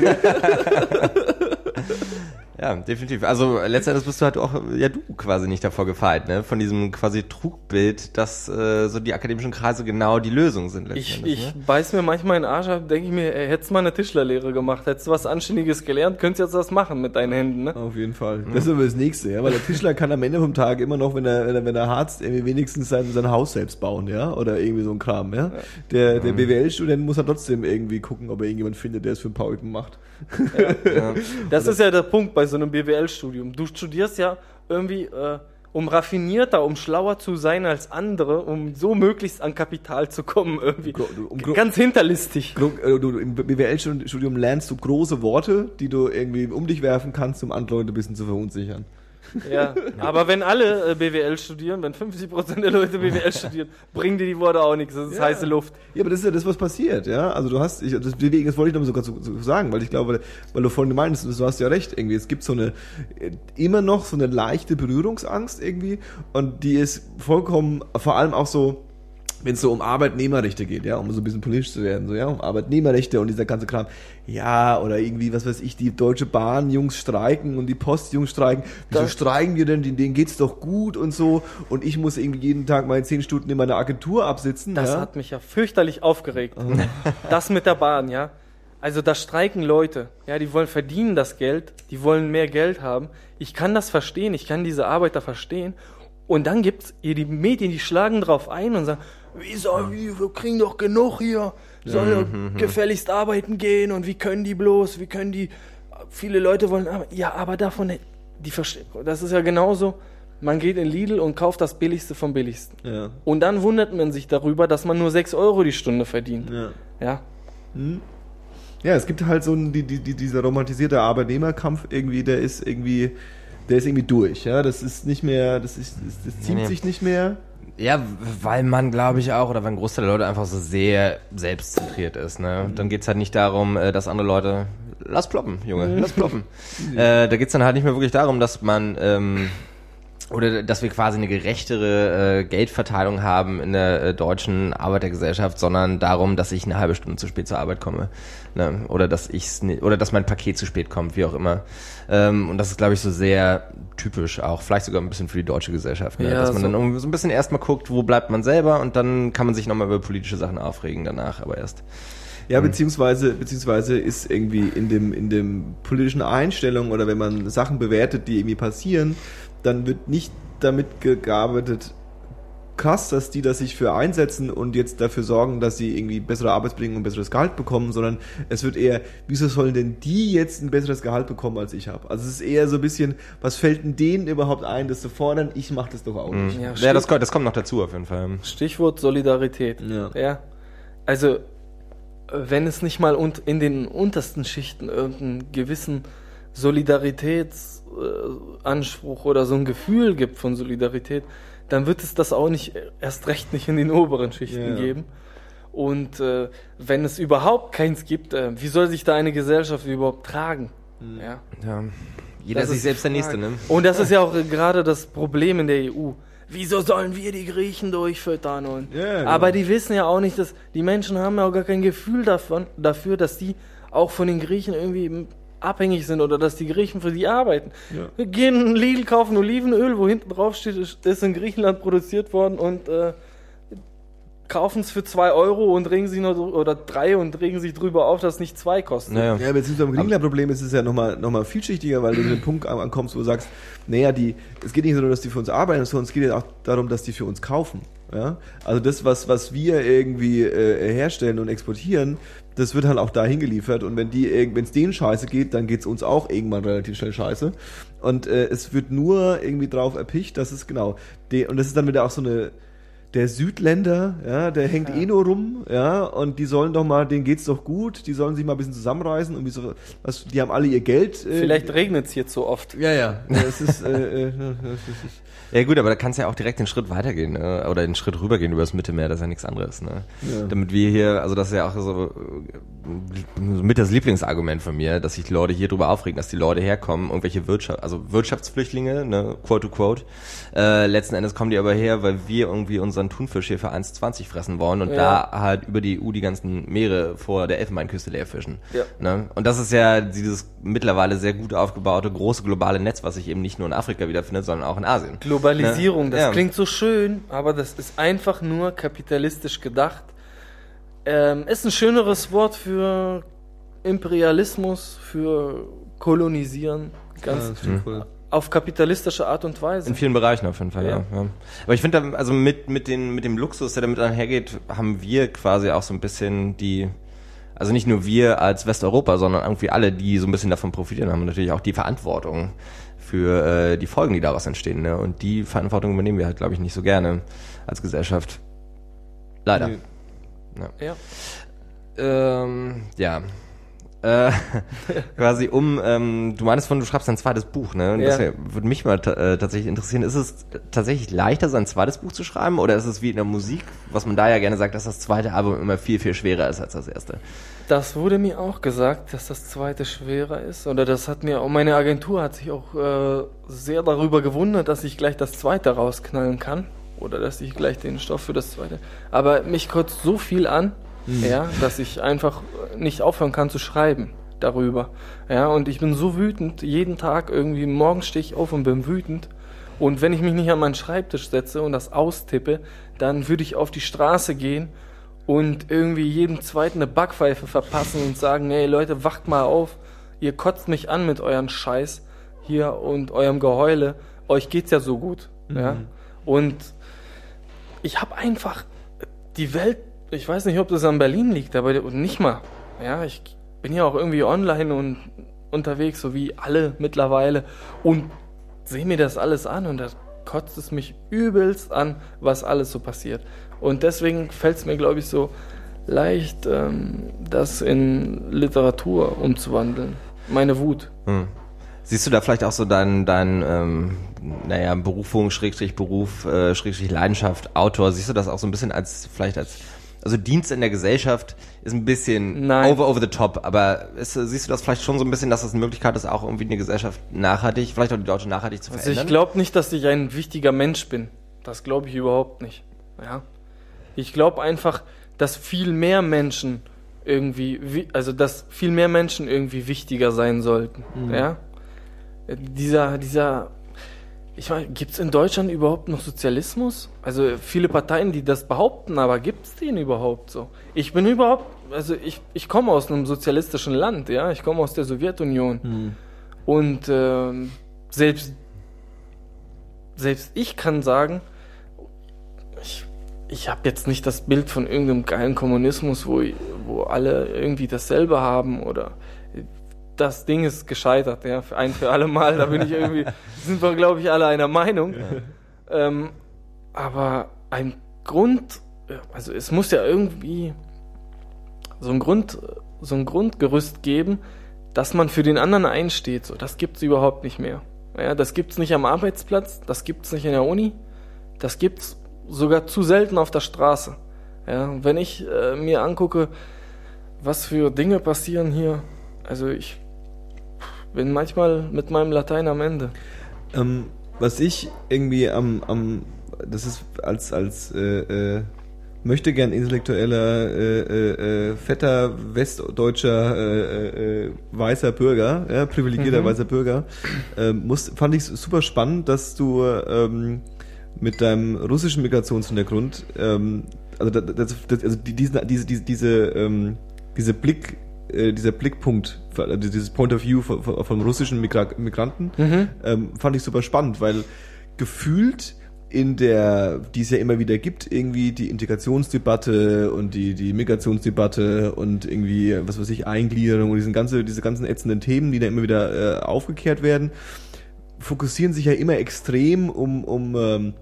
Ja, definitiv. Also letztendlich bist du halt auch, ja, du quasi nicht davor gefeit, ne? Von diesem quasi Trugbild, dass so die akademischen Kreise genau die Lösung sind letztendlich. Ich beiß mir manchmal in den Arsch ab, denke ich mir, hättest mal eine Tischlerlehre gemacht, hättest du was Anständiges gelernt, könntest jetzt was machen mit deinen Händen, ne? Auf jeden Fall. Das ist aber das Nächste, ja? Weil der Tischler kann am Ende vom Tag immer noch, wenn er harzt, irgendwie wenigstens sein Haus selbst bauen, ja? Oder irgendwie so ein Kram, ja? Der BWL-Student muss ja trotzdem irgendwie gucken, ob er irgendjemand findet, der es für ein paar Öten macht. Ja. Ja. Das ist ja der Punkt bei so einem BWL-Studium. Du studierst ja irgendwie, um raffinierter, um schlauer zu sein als andere, um so möglichst an Kapital zu kommen irgendwie. Ganz hinterlistig. Du im BWL-Studium lernst du große Worte, die du irgendwie um dich werfen kannst, um andere Leute ein bisschen zu verunsichern. Ja, aber wenn alle BWL studieren, wenn 50% der Leute BWL studieren, bringen dir die Worte auch nichts, das ist heiße Luft. Ja, aber das ist ja das, was passiert, ja, also du hast, das wollte ich noch sogar zu sagen, weil ich glaube, weil du vorhin gemeint hast, du hast ja recht, irgendwie, es gibt so eine, immer noch so eine leichte Berührungsangst irgendwie und die ist vollkommen, vor allem auch so, wenn es so um Arbeitnehmerrechte geht, ja, um so ein bisschen politisch zu werden, so, ja, um Arbeitnehmerrechte und dieser ganze Kram, ja, oder irgendwie, was weiß ich, die Deutsche Bahn Jungs streiken und die Post Jungs streiken, wieso streiken wir denn, denen geht's doch gut und so und ich muss irgendwie jeden Tag meine 10 Stunden in meiner Agentur absitzen. Das hat mich ja fürchterlich aufgeregt, das mit der Bahn, ja. Also da streiken Leute, ja, die wollen verdienen das Geld, die wollen mehr Geld haben. Ich kann das verstehen, ich kann diese Arbeiter verstehen und dann gibt's hier die Medien, die schlagen drauf ein und sagen, wir kriegen doch genug hier, sollen gefälligst arbeiten gehen und wie können die, viele Leute wollen arbeiten, ja, aber davon, das ist ja genauso, man geht in Lidl und kauft das Billigste vom Billigsten. Ja. Und dann wundert man sich darüber, dass man nur 6 € die Stunde verdient. Ja. Hm. Ja, es gibt halt so einen, dieser romantisierte Arbeitnehmerkampf irgendwie, der ist irgendwie durch, ja, das ist nicht mehr, das zieht sich nicht mehr. Ja, weil man, glaube ich, auch, oder weil ein Großteil der Leute einfach so sehr selbstzentriert ist, ne? Dann geht's halt nicht darum, dass andere Leute, lass ploppen, Junge, lass ploppen. Da geht's dann halt nicht mehr wirklich darum, dass man, oder dass wir quasi eine gerechtere Geldverteilung haben in der deutschen Arbeitergesellschaft, sondern darum, dass ich eine halbe Stunde zu spät zur Arbeit komme, ne? Oder dass mein Paket zu spät kommt, wie auch immer. Und das ist, glaube ich, so sehr typisch auch, vielleicht sogar ein bisschen für die deutsche Gesellschaft, ne? Ja, dass man dann so ein bisschen erstmal guckt, wo bleibt man selber und dann kann man sich nochmal über politische Sachen aufregen danach, aber erst. Ja, beziehungsweise ist irgendwie in dem politischen Einstellung oder wenn man Sachen bewertet, die irgendwie passieren, dann wird nicht damit gearbeitet, krass, dass die das sich für einsetzen und jetzt dafür sorgen, dass sie irgendwie bessere Arbeitsbedingungen und besseres Gehalt bekommen, sondern es wird eher, wieso sollen denn die jetzt ein besseres Gehalt bekommen, als ich habe? Also es ist eher so ein bisschen, was fällt denn denen überhaupt ein, das zu fordern? Ich mache das doch auch nicht. Ja, das kommt noch dazu auf jeden Fall. Stichwort Solidarität. Ja. Also wenn es nicht mal in den untersten Schichten irgendeinen gewissen Solidaritätsanspruch oder so ein Gefühl gibt von Solidarität, dann wird es das auch nicht, erst recht nicht in den oberen Schichten geben. Und wenn es überhaupt keins gibt, wie soll sich da eine Gesellschaft überhaupt tragen? Ja. Jeder ist sich selbst der Nächste, ne? Und das ist ja auch gerade das Problem in der EU. Wieso sollen wir die Griechen durchfüttern? Aber die wissen ja auch nicht, dass die Menschen haben ja auch gar kein Gefühl dafür, dass die auch von den Griechen irgendwie abhängig sind oder dass die Griechen für sie arbeiten. Ja. Wir gehen in Lidl, kaufen Olivenöl, wo hinten drauf steht, ist in Griechenland produziert worden und kaufen es für 2 Euro und regen sich noch, oder 3 und regen sich drüber auf, dass es nicht 2 kostet. Naja. Ja, beziehungsweise beim Griechenland-Problem ist es ja nochmal vielschichtiger, weil du an den Punkt ankommst, wo du sagst, naja, es geht nicht nur, dass die für uns arbeiten, sondern es geht ja auch darum, dass die für uns kaufen. Ja? Also das, was wir irgendwie herstellen und exportieren, das wird halt auch dahin geliefert und wenn es denen scheiße geht, dann geht es uns auch irgendwann relativ schnell scheiße. Und es wird nur irgendwie drauf erpicht, dass es genau... Und das ist dann wieder auch so eine... Der Südländer, ja, der hängt eh nur rum, ja, und die sollen doch mal, denen geht's doch gut, die sollen sich mal ein bisschen zusammenreißen und so, was, die haben alle ihr Geld. Vielleicht regnet's hier zu oft. Ja, ja. Das ist, ja gut, aber da kannst du ja auch direkt den Schritt weitergehen, ne? Oder den Schritt rübergehen über das Mittelmeer, das ist ja nichts anderes. Ne? Ja. Damit wir hier, also das ist ja auch so mit das Lieblingsargument von mir, dass sich die Leute hier drüber aufregen, dass die Leute herkommen, irgendwelche Wirtschaftsflüchtlinge, ne, quote to quote. Letzten Endes kommen die aber her, weil wir irgendwie unseren Thunfisch hier für 1,20 fressen wollen und da halt über die EU die ganzen Meere vor der Elfenbeinküste leerfischen. Ja. Ne? Und das ist ja dieses mittlerweile sehr gut aufgebaute, große globale Netz, was sich eben nicht nur in Afrika wiederfindet, sondern auch in Asien. Globalisierung, das klingt so schön, aber das ist einfach nur kapitalistisch gedacht. Ist ein schöneres Wort für Imperialismus, für Kolonisieren, ganz cool. Auf kapitalistische Art und Weise. In vielen Bereichen auf jeden Fall, ja. Aber ich finde, also mit dem Luxus, der damit einhergeht, haben wir quasi auch so ein bisschen die... Also nicht nur wir als Westeuropa, sondern irgendwie alle, die so ein bisschen davon profitieren, haben natürlich auch die Verantwortung für die Folgen, die daraus entstehen. Ne? Und die Verantwortung übernehmen wir halt, glaube ich, nicht so gerne als Gesellschaft. Leider. Ja. Quasi du meinst du schreibst ein zweites Buch, ne? Und das würde mich mal tatsächlich interessieren, ist es tatsächlich leichter, sein zweites Buch zu schreiben oder ist es wie in der Musik, was man da ja gerne sagt, dass das zweite Album immer viel, viel schwerer ist als das erste? Das wurde mir auch gesagt, dass das zweite schwerer ist oder das hat mir, auch meine Agentur hat sich auch sehr darüber gewundert, dass ich gleich das zweite rausknallen kann oder dass ich gleich den Stoff für das zweite, aber mich kotzt so viel an, dass ich einfach nicht aufhören kann zu schreiben darüber. Ja, und ich bin so wütend, jeden Tag irgendwie, morgens stehe ich auf und bin wütend. Und wenn ich mich nicht an meinen Schreibtisch setze und das austippe, dann würde ich auf die Straße gehen und irgendwie jedem zweiten eine Backpfeife verpassen und sagen, hey Leute, wacht mal auf, ihr kotzt mich an mit euren Scheiß hier und eurem Geheule, euch geht's ja so gut. Mhm. Ja? Und ich habe einfach die Welt, ich weiß nicht, ob das an Berlin liegt, aber nicht mal. Ja, ich bin ja auch irgendwie online und unterwegs, so wie alle mittlerweile, und sehe mir das alles an und da kotzt es mich übelst an, was alles so passiert. Und deswegen fällt es mir, glaube ich, so leicht, das in Literatur umzuwandeln. Meine Wut. Hm. Siehst du da vielleicht auch so dein Berufung, Beruf, Leidenschaft, Autor, siehst du das auch so ein bisschen als also Dienst in der Gesellschaft ist ein bisschen over the top, aber siehst du das vielleicht schon so ein bisschen, dass das eine Möglichkeit ist, auch irgendwie eine Gesellschaft nachhaltig, vielleicht auch die Deutsche nachhaltig zu verändern? Also ich glaube nicht, dass ich ein wichtiger Mensch bin. Das glaube ich überhaupt nicht. Ja? Ich glaube einfach, dass viel mehr Menschen irgendwie wichtiger sein sollten. Mhm. Ja? Ich meine, gibt es in Deutschland überhaupt noch Sozialismus? Also viele Parteien, die das behaupten, aber gibt es den überhaupt so? Ich komme aus einem sozialistischen Land, ja, ich komme aus der Sowjetunion. Hm. Und selbst ich kann sagen, ich habe jetzt nicht das Bild von irgendeinem geilen Kommunismus, wo alle irgendwie dasselbe haben oder... Das Ding ist gescheitert, ja, für alle Mal, da bin ich irgendwie, sind wir, glaube ich, alle einer Meinung. Ja. Aber ein Grund, also es muss ja irgendwie so ein Grundgerüst geben, dass man für den anderen einsteht. So, das gibt's überhaupt nicht mehr. Ja, das gibt's nicht am Arbeitsplatz, das gibt's nicht in der Uni, das gibt's sogar zu selten auf der Straße. Ja, wenn ich mir angucke, was für Dinge passieren hier, also ich bin manchmal mit meinem Latein am Ende. Was ich irgendwie das ist als möchte gern intellektueller, fetter, westdeutscher, weißer Bürger, ja, privilegierter weißer Bürger, fand ich super spannend, dass du mit deinem russischen Migrationshintergrund, dieser Blickpunkt, dieses Point of View von russischen Migranten, fand ich super spannend, weil gefühlt die es ja immer wieder gibt, irgendwie die Integrationsdebatte und die Migrationsdebatte und irgendwie, was weiß ich, Eingliederung und diese ganzen ätzenden Themen, die da immer wieder aufgekehrt werden, fokussieren sich ja immer extrem um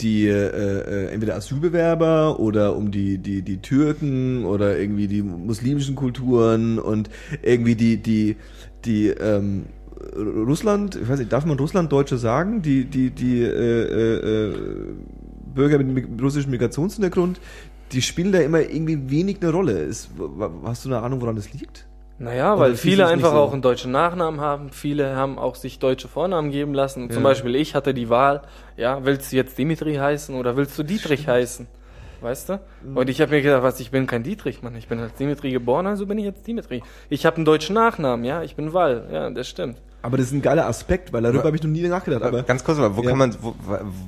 die entweder Asylbewerber oder um die Türken oder irgendwie die muslimischen Kulturen und irgendwie die Russland, ich weiß nicht, darf man Russlanddeutsche sagen? Die Bürger mit russischem Migrationshintergrund, die spielen da immer irgendwie wenig eine Rolle. Hast du eine Ahnung, woran das liegt? Naja, weil viele einfach auch einen deutschen Nachnamen haben, viele haben auch sich deutsche Vornamen geben lassen. Zum Beispiel ich hatte die Wahl, ja, willst du jetzt Dimitri heißen oder willst du Dietrich heißen? Weißt du? Und ich habe mir gedacht, ich bin kein Dietrich, Mann. Ich bin als Dimitri geboren, also bin ich jetzt Dimitri. Ich habe einen deutschen Nachnamen, ja. Ich bin Wall, ja, das stimmt. Aber das ist ein geiler Aspekt, weil darüber habe ich noch nie nachgedacht. Aber ganz kurz mal,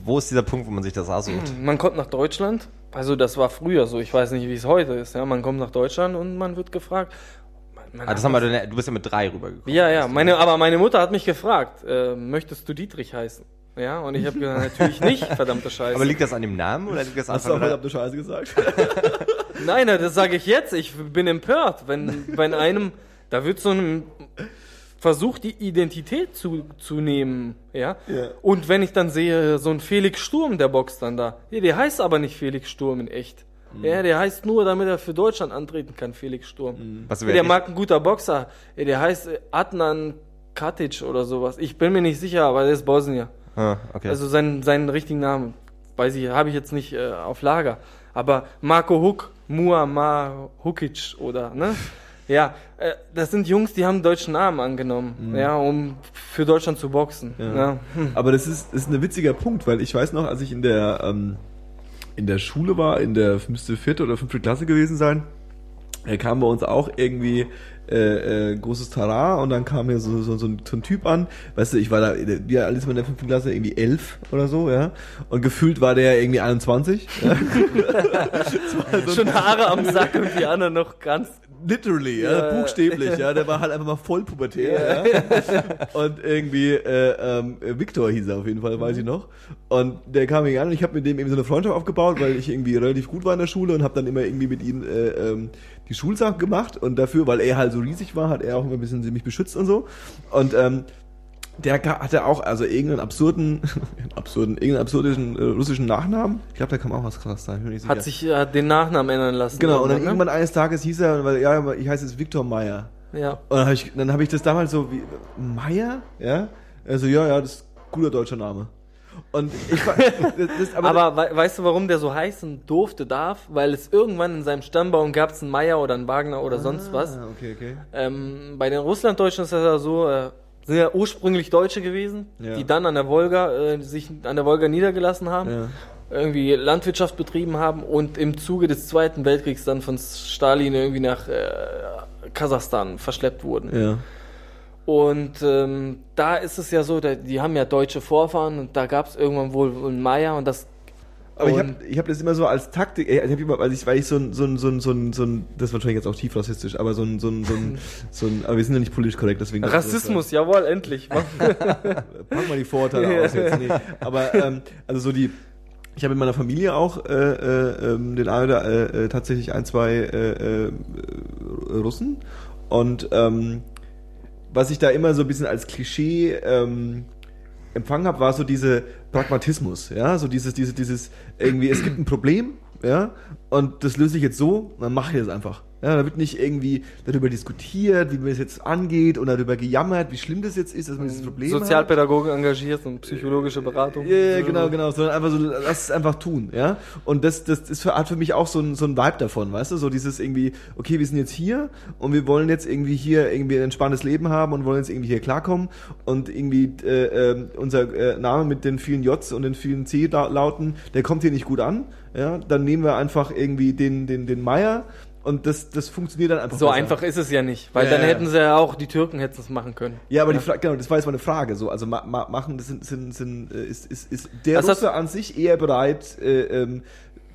wo ist dieser Punkt, wo man sich das aussucht? Man kommt nach Deutschland, also das war früher so, ich weiß nicht, wie es heute ist. Ja, man kommt nach Deutschland und man wird gefragt. Du bist ja mit 3 rübergekommen. Ja, meine Mutter hat mich gefragt, möchtest du Dietrich heißen? Ja, und ich habe gesagt, natürlich nicht, verdammte Scheiße. Aber liegt das an dem Namen oder liegt das an der verdammte Scheiße gesagt? Nein, das sage ich jetzt. Ich bin empört, wenn einem, da wird so ein Versuch, die Identität zu nehmen, ja? Yeah. Und wenn ich dann sehe, so ein Felix Sturm, der boxt dann da. Ja, der heißt aber nicht Felix Sturm in echt. Ja, der heißt nur, damit er für Deutschland antreten kann, Felix Sturm. Der mag ein guter Boxer. Ja, der heißt Adnan Katic oder sowas. Ich bin mir nicht sicher, aber der ist Bosnier. Ah, okay. Also seinen richtigen Namen, weiß ich, habe ich jetzt nicht auf Lager. Aber Marco Huck, Muammar Hukic oder, ne? Ja, das sind Jungs, die haben deutschen Namen angenommen, ja, um für Deutschland zu boxen. Ja. Ja. Aber das ist ein witziger Punkt, weil ich weiß noch, als ich in der Schule war, müsste 4. oder 5. Klasse gewesen sein, da kam bei uns auch irgendwie großes Tara und dann kam hier so ein Typ an, weißt du, ich war da, ja, alles mal in der 5. Klasse, irgendwie 11 oder so, ja, und gefühlt war der irgendwie 21. Ja? Schon Haare am Sack und die anderen noch ganz... Literally, ja, buchstäblich, ja, der war halt einfach mal voll pubertär, ja. Und irgendwie, Victor hieß er auf jeden Fall, weiß ich noch, und der kam mir an und ich habe mit dem eben so eine Freundschaft aufgebaut, weil ich irgendwie relativ gut war in der Schule und habe dann immer irgendwie mit ihm die Schulsachen gemacht und dafür, weil er halt so riesig war, hat er auch immer ein bisschen mich beschützt und so und der hatte auch also irgendeinen absurden russischen Nachnamen. Ich glaube, da kam auch was krasses sein. Hat sich den Nachnamen ändern lassen. Genau, und dann irgendwann eines Tages hieß er, weil ja, ich heiße jetzt Viktor Meyer. Ja. Und dann hab ich das damals so wie Meyer, ja? Also ja, das ist ein guter deutscher Name. Und ich war, aber weißt du, warum der so heißen darf? Weil es irgendwann in seinem Stammbaum gab es einen Meyer oder einen Wagner oder sonst was. Okay. Bei den Russlanddeutschen ist das ja so, sind ja ursprünglich Deutsche gewesen, ja, die dann sich an der Wolga niedergelassen haben, ja, irgendwie Landwirtschaft betrieben haben und im Zuge des Zweiten Weltkriegs dann von Stalin irgendwie nach Kasachstan verschleppt wurden. Ja. Und da ist es ja so, die haben ja deutsche Vorfahren und da gab es irgendwann wohl einen Meier und das. Aber ich hab das immer so als Taktik, weil ich das ist wahrscheinlich jetzt auch tief rassistisch, aber aber wir sind ja nicht politisch korrekt, deswegen. Rassismus, jawohl, endlich. Pack mal die Vorurteile aus jetzt. Nee. Aber, ich habe in meiner Familie auch, tatsächlich 1, 2 Russen und, was ich da immer so ein bisschen als Klischee, empfangen habe, war so diese Pragmatismus, ja, so dieses irgendwie, es gibt ein Problem, ja, und das löse ich jetzt so, dann mache ich das einfach. Ja, da wird nicht irgendwie darüber diskutiert, wie man es jetzt angeht und darüber gejammert, wie schlimm das jetzt ist, dass man dieses Problem Sozialpädagogen hat. Engagiert und psychologische Beratung. Ja, genau, sondern einfach so, lass es einfach tun, ja. Und hat für mich auch so ein Vibe davon, weißt du, so dieses irgendwie, okay, wir sind jetzt hier und wir wollen jetzt irgendwie hier irgendwie ein entspanntes Leben haben und wollen jetzt irgendwie hier klarkommen und irgendwie unser Name mit den vielen Js und den vielen C-Lauten, der kommt hier nicht gut an. Ja, dann nehmen wir einfach irgendwie den Meier. Und das funktioniert dann einfach so besser. Einfach ist es ja nicht, weil dann hätten sie ja auch, die Türken hätten es machen können. Ja, aber die Frage, genau, das war jetzt meine Frage. So, also machen, das ist der das Russe an sich eher bereit,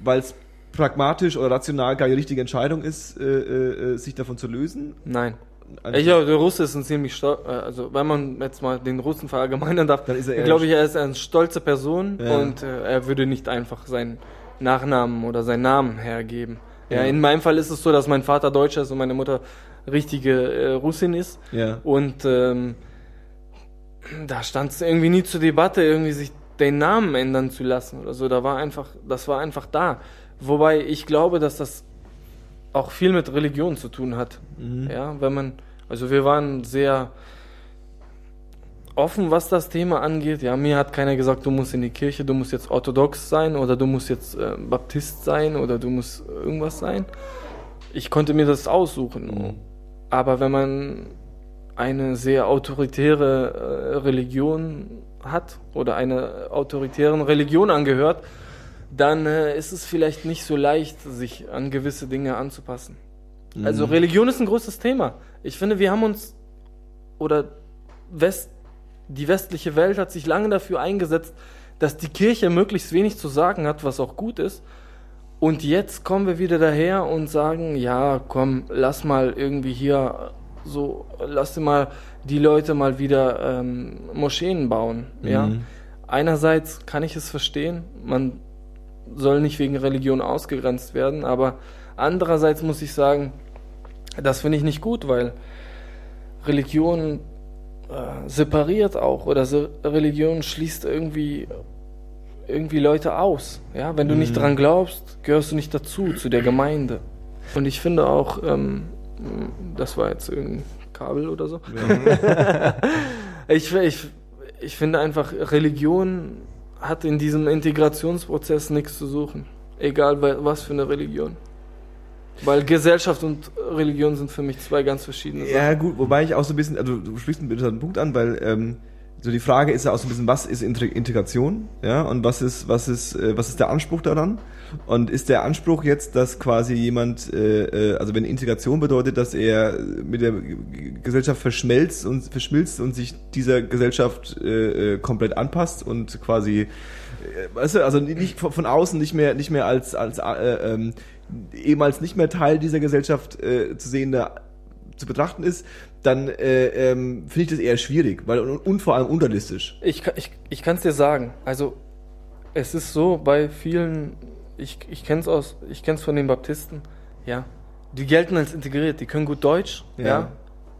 weil es pragmatisch oder rational keine richtige Entscheidung ist, sich davon zu lösen? Nein. Ich glaube, der Russe ist ein ziemlich also wenn man jetzt mal den Russen verallgemeinern darf, dann ist er, glaube ich, er ist eine stolze Person und er würde nicht einfach seinen Nachnamen oder seinen Namen hergeben. Ja, in meinem Fall ist es so, dass mein Vater Deutscher ist und meine Mutter richtige Russin ist. Ja. Und da stand es irgendwie nie zur Debatte, irgendwie sich den Namen ändern zu lassen oder so. Das war einfach da. Wobei ich glaube, dass das auch viel mit Religion zu tun hat. Mhm. Ja, wir waren sehr offen, was das Thema angeht. Ja, mir hat keiner gesagt, du musst in die Kirche, du musst jetzt orthodox sein oder du musst jetzt Baptist sein oder du musst irgendwas sein. Ich konnte mir das aussuchen. Mhm. Aber wenn man eine sehr autoritäre Religion hat oder einer autoritären Religion angehört, dann ist es vielleicht nicht so leicht, sich an gewisse Dinge anzupassen. Mhm. Also Religion ist ein großes Thema. Ich finde, wir haben uns die westliche Welt hat sich lange dafür eingesetzt, dass die Kirche möglichst wenig zu sagen hat, was auch gut ist. Und jetzt kommen wir wieder daher und sagen, ja, komm, lass mal irgendwie hier so, lass mal die Leute mal wieder Moscheen bauen. Mhm. Ja? Einerseits kann ich es verstehen, man soll nicht wegen Religion ausgegrenzt werden, aber andererseits muss ich sagen, das finde ich nicht gut, weil Religion separiert auch oder Religion schließt irgendwie Leute aus. Ja? Wenn du nicht dran glaubst, gehörst du nicht dazu, zu der Gemeinde. Und ich finde auch, das war jetzt irgendein Kabel oder so. Ja. Ich finde einfach, Religion hat in diesem Integrationsprozess nichts zu suchen. Egal was für eine Religion. Weil Gesellschaft und Religion sind für mich zwei ganz verschiedene Sachen. Ja gut, wobei ich auch so ein bisschen, also du sprichst einen interessanten Punkt an, weil so die Frage ist ja auch so ein bisschen, was ist Integration, ja, und was ist der Anspruch daran? Und ist der Anspruch jetzt, dass quasi jemand, also wenn Integration bedeutet, dass er mit der Gesellschaft verschmilzt und sich dieser Gesellschaft komplett anpasst und quasi, weißt du, also nicht von außen nicht mehr als ehemals nicht mehr Teil dieser Gesellschaft zu betrachten ist, dann finde ich das eher schwierig, weil und vor allem unrealistisch. Ich kann es dir sagen, also es ist so bei vielen, ich kenne es von den Baptisten, ja, die gelten als integriert, die können gut Deutsch, ja,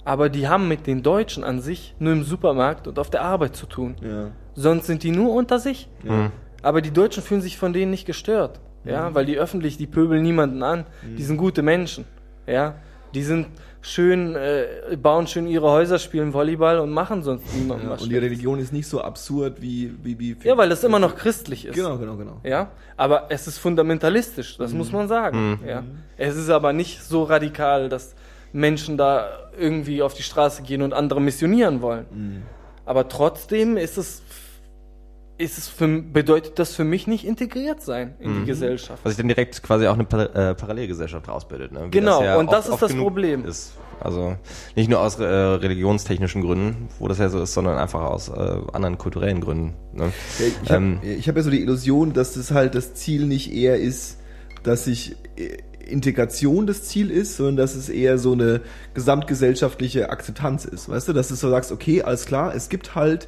aber die haben mit den Deutschen an sich nur im Supermarkt und auf der Arbeit zu tun. Ja. Sonst sind die nur unter sich, aber die Deutschen fühlen sich von denen nicht gestört. Ja, weil die pöbeln niemanden an, die sind gute Menschen, ja, die sind schön, bauen schön ihre Häuser, spielen Volleyball und machen sonst niemanden was. Und die Religion ist nicht so absurd wie ja, weil das immer noch christlich ist. Genau. Ja, aber es ist fundamentalistisch, das muss man sagen, ja. Es ist aber nicht so radikal, dass Menschen da irgendwie auf die Straße gehen und andere missionieren wollen. Aber trotzdem bedeutet das für mich nicht integriert sein in die Gesellschaft. Was sich dann direkt quasi auch eine Parallelgesellschaft rausbildet. Ne? Genau, das ja und das ist das Problem. Also nicht nur aus religionstechnischen Gründen, wo das ja so ist, sondern einfach aus anderen kulturellen Gründen. Ne? Ja, ich hab ja so die Illusion, dass das halt das Ziel nicht eher ist, dass sich Integration das Ziel ist, sondern dass es eher so eine gesamtgesellschaftliche Akzeptanz ist. Weißt du, dass du so sagst, okay, alles klar, es gibt halt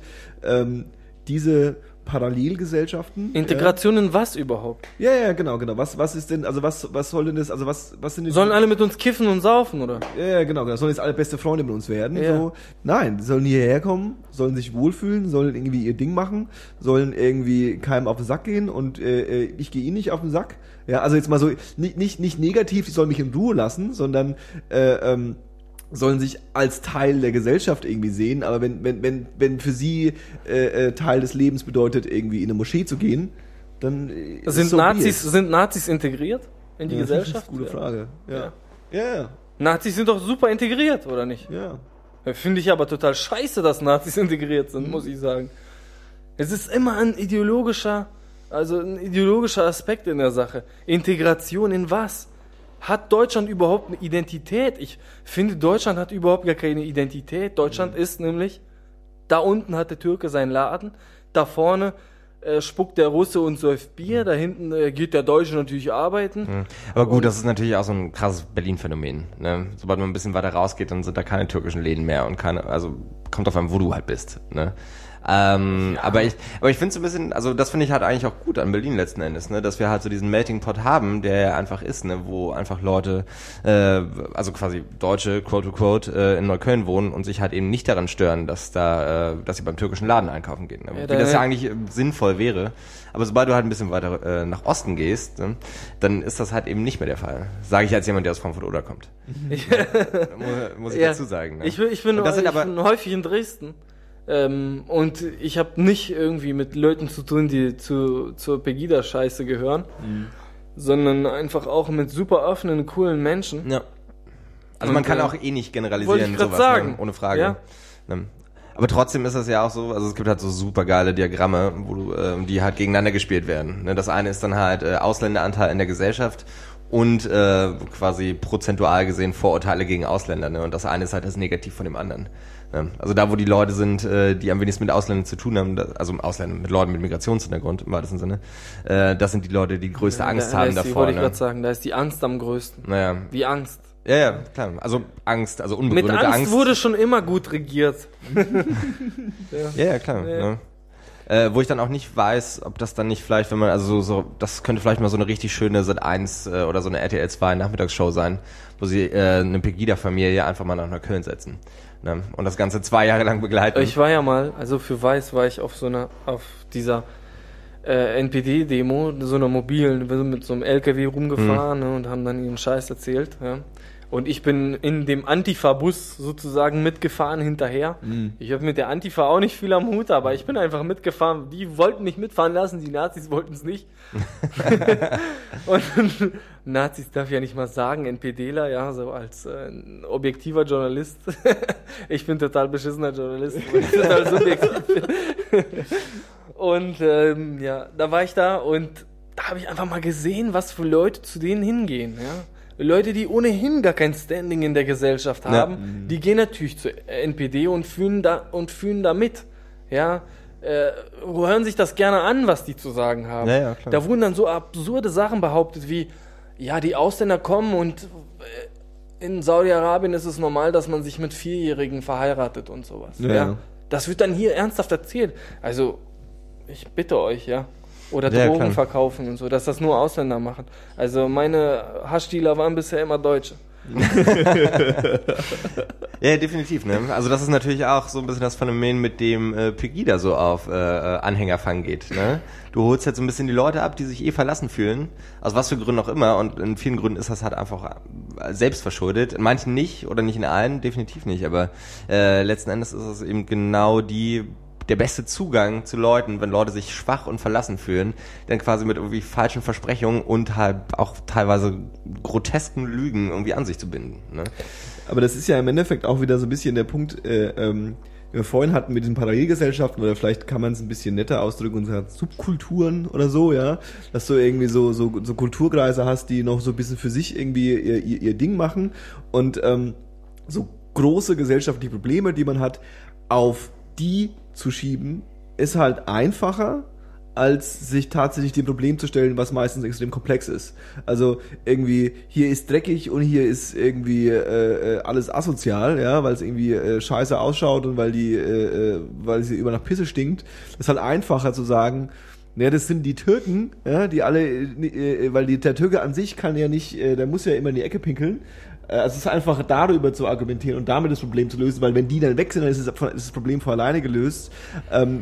diese Parallelgesellschaften. Integration in was überhaupt? Ja, genau. Was ist denn, also was soll denn das, also was sind denn... Sollen alle mit uns kiffen und saufen, oder? Ja, genau. Sollen jetzt alle beste Freunde mit uns werden? Ja. So. Nein, die sollen hierher kommen, sollen sich wohlfühlen, sollen irgendwie ihr Ding machen, sollen irgendwie keinem auf den Sack gehen und ich gehe ihnen nicht auf den Sack. Ja, also jetzt mal so, nicht negativ, die sollen mich in Ruhe lassen, sondern sollen sich als Teil der Gesellschaft irgendwie sehen, aber wenn für sie Teil des Lebens bedeutet, irgendwie in eine Moschee zu gehen, dann sind Nazis integriert in die Gesellschaft? Das ist eine gute Frage. Ja. Nazis sind doch super integriert, oder nicht? Ja. Finde ich aber total scheiße, dass Nazis integriert sind, muss ich sagen. Es ist immer ein ideologischer Aspekt in der Sache. Integration in was? Hat Deutschland überhaupt eine Identität? Ich finde, Deutschland hat überhaupt gar keine Identität. Deutschland ist nämlich, da unten hat der Türke seinen Laden, da vorne spuckt der Russe und säuft Bier, da hinten geht der Deutsche natürlich arbeiten. Aber gut, das ist natürlich auch so ein krasses Berlin-Phänomen. Ne? Sobald man ein bisschen weiter rausgeht, dann sind da keine türkischen Läden mehr und keine, also kommt drauf an, wo du halt bist. Ne? Ja. Aber ich finde es ein bisschen, also das finde ich halt eigentlich auch gut an Berlin letzten Endes, ne, dass wir halt so diesen Melting Pot haben, der ja einfach ist, ne, wo einfach Leute, also quasi Deutsche, quote to quote, in Neukölln wohnen und sich halt eben nicht daran stören, dass sie beim türkischen Laden einkaufen gehen, ne, ja, wie das ja eigentlich sinnvoll wäre. Aber sobald du halt ein bisschen weiter nach Osten gehst, ne, dann ist das halt eben nicht mehr der Fall. Sage ich als jemand, der aus Frankfurt-Oder kommt. Muss ich dazu sagen. Ne? Ich bin häufig in Dresden. Und ich habe nicht irgendwie mit Leuten zu tun, die zur Pegida-Scheiße gehören, sondern einfach auch mit super offenen, coolen Menschen. Ja. Also und man kann auch nicht generalisieren, sowas, sagen. Ne? Ohne Frage. Ja. Ne? Aber trotzdem ist das ja auch so, also es gibt halt so super geile Diagramme, wo du, die halt gegeneinander gespielt werden. Ne? Das eine ist dann halt Ausländeranteil in der Gesellschaft und quasi prozentual gesehen Vorurteile gegen Ausländer. Ne? Und das eine ist halt das Negativ von dem anderen. Also da, wo die Leute sind, die am wenigsten mit Ausländern zu tun haben, also Ausländern, mit Leuten mit Migrationshintergrund im weitesten Sinne, das sind die Leute, die größte Angst haben davor. Wollte ich gerade sagen, da ist die Angst am größten. Naja. Die Angst. Ja, klar. Also Angst, also unbegründete Angst. Mit Angst wurde schon immer gut regiert. ja, klar. Ja. Ne? Wo ich dann auch nicht weiß, ob das dann nicht vielleicht, wenn man, also so, das könnte vielleicht mal so eine richtig schöne Sat.1 oder so eine RTL 2 Nachmittagsshow sein, wo sie eine Pegida-Familie einfach mal nach Neukölln setzen. Ne? Und das Ganze 2 Jahre lang begleiten. Ich war ja mal, also für Weiß war ich auf dieser NPD-Demo, so einer mobilen, wir sind mit so einem LKW rumgefahren, ne, und haben dann ihren Scheiß erzählt. Ja. Und ich bin in dem Antifa-Bus sozusagen mitgefahren hinterher. Ich habe mit der Antifa auch nicht viel am Hut, aber ich bin einfach mitgefahren. Die wollten mich mitfahren lassen, die Nazis wollten es nicht. Und Nazis darf ich ja nicht mal sagen, NPDler, ja, so als objektiver Journalist. Ich bin total beschissener Journalist, weil ich total subjektiv bin. Und da war ich da und da habe ich einfach mal gesehen, was für Leute zu denen hingehen, ja. Leute, die ohnehin gar kein Standing in der Gesellschaft haben, die gehen natürlich zur NPD und fühlen da mit. Ja? Hören sich das gerne an, was die zu sagen haben. Ja, klar. Da wurden dann so absurde Sachen behauptet wie, ja, die Ausländer kommen und in Saudi-Arabien ist es normal, dass man sich mit 4-Jährigen verheiratet und sowas. Ja. Ja? Das wird dann hier ernsthaft erzählt. Also, ich bitte euch, ja. Oder Drogen verkaufen und so, dass das nur Ausländer machen. Also meine Haschdealer waren bisher immer Deutsche. Ja, definitiv. Ne? Also das ist natürlich auch so ein bisschen das Phänomen, mit dem Pegida so auf Anhängerfang geht. Ne? Du holst jetzt so ein bisschen die Leute ab, die sich verlassen fühlen, aus was für Gründen auch immer. Und in vielen Gründen ist das halt einfach selbst verschuldet. In manchen nicht oder nicht in allen, definitiv nicht. Aber letzten Endes ist es eben genau der beste Zugang zu Leuten, wenn Leute sich schwach und verlassen fühlen, dann quasi mit irgendwie falschen Versprechungen und halt auch teilweise grotesken Lügen irgendwie an sich zu binden. Ne? Aber das ist ja im Endeffekt auch wieder so ein bisschen der Punkt, den wir vorhin hatten mit den Parallelgesellschaften, oder vielleicht kann man es ein bisschen netter ausdrücken, und sagen Subkulturen oder so, ja, dass du irgendwie so Kulturkreise hast, die noch so ein bisschen für sich irgendwie ihr Ding machen und so große gesellschaftliche Probleme, die man hat, auf die zu schieben, ist halt einfacher, als sich tatsächlich dem Problem zu stellen, was meistens extrem komplex ist. Also irgendwie, hier ist dreckig und hier ist irgendwie alles asozial, ja, weil es irgendwie scheiße ausschaut und weil sie über nach Pisse stinkt. Es ist halt einfacher zu sagen, ja, das sind die Türken, ja, die alle, weil der Türke an sich kann ja nicht, der muss ja immer in die Ecke pinkeln. Also es ist einfach darüber zu argumentieren und damit das Problem zu lösen, weil wenn die dann weg sind, dann ist das Problem von alleine gelöst,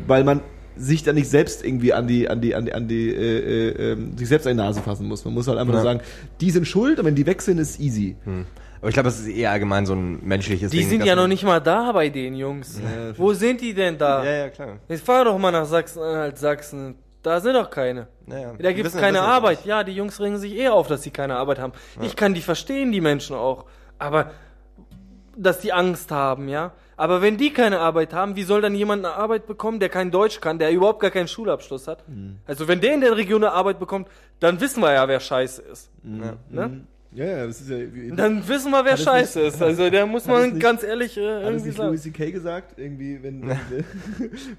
weil man sich dann nicht selbst irgendwie sich selbst an die Nase fassen muss. Man muss halt einfach nur sagen, die sind schuld und wenn die weg sind, ist easy. Aber ich glaube, das ist eher allgemein so ein menschliches Ding. Die sind ja noch nicht mal da bei den Jungs. Ja, wo sind die denn da? Ja, klar. Jetzt fahr doch mal nach Sachsen-Anhalt, Sachsen. Da sind doch keine. Ja, da gibt es keine Arbeit. Nicht. Ja, die Jungs regen sich auf, dass sie keine Arbeit haben. Ja. Ich kann die verstehen, die Menschen auch. Aber dass die Angst haben, ja. Aber wenn die keine Arbeit haben, wie soll dann jemand eine Arbeit bekommen, der kein Deutsch kann, der überhaupt gar keinen Schulabschluss hat? Mhm. Also wenn der in der Region eine Arbeit bekommt, dann wissen wir ja, wer scheiße ist. Mhm. Ja, ne? Ja, das ist ja... Dann wissen wir, wer scheiße ist. Also da muss man nicht, ganz ehrlich irgendwie sagen. Hat das nicht Louis C.K. gesagt? Irgendwie, wenn...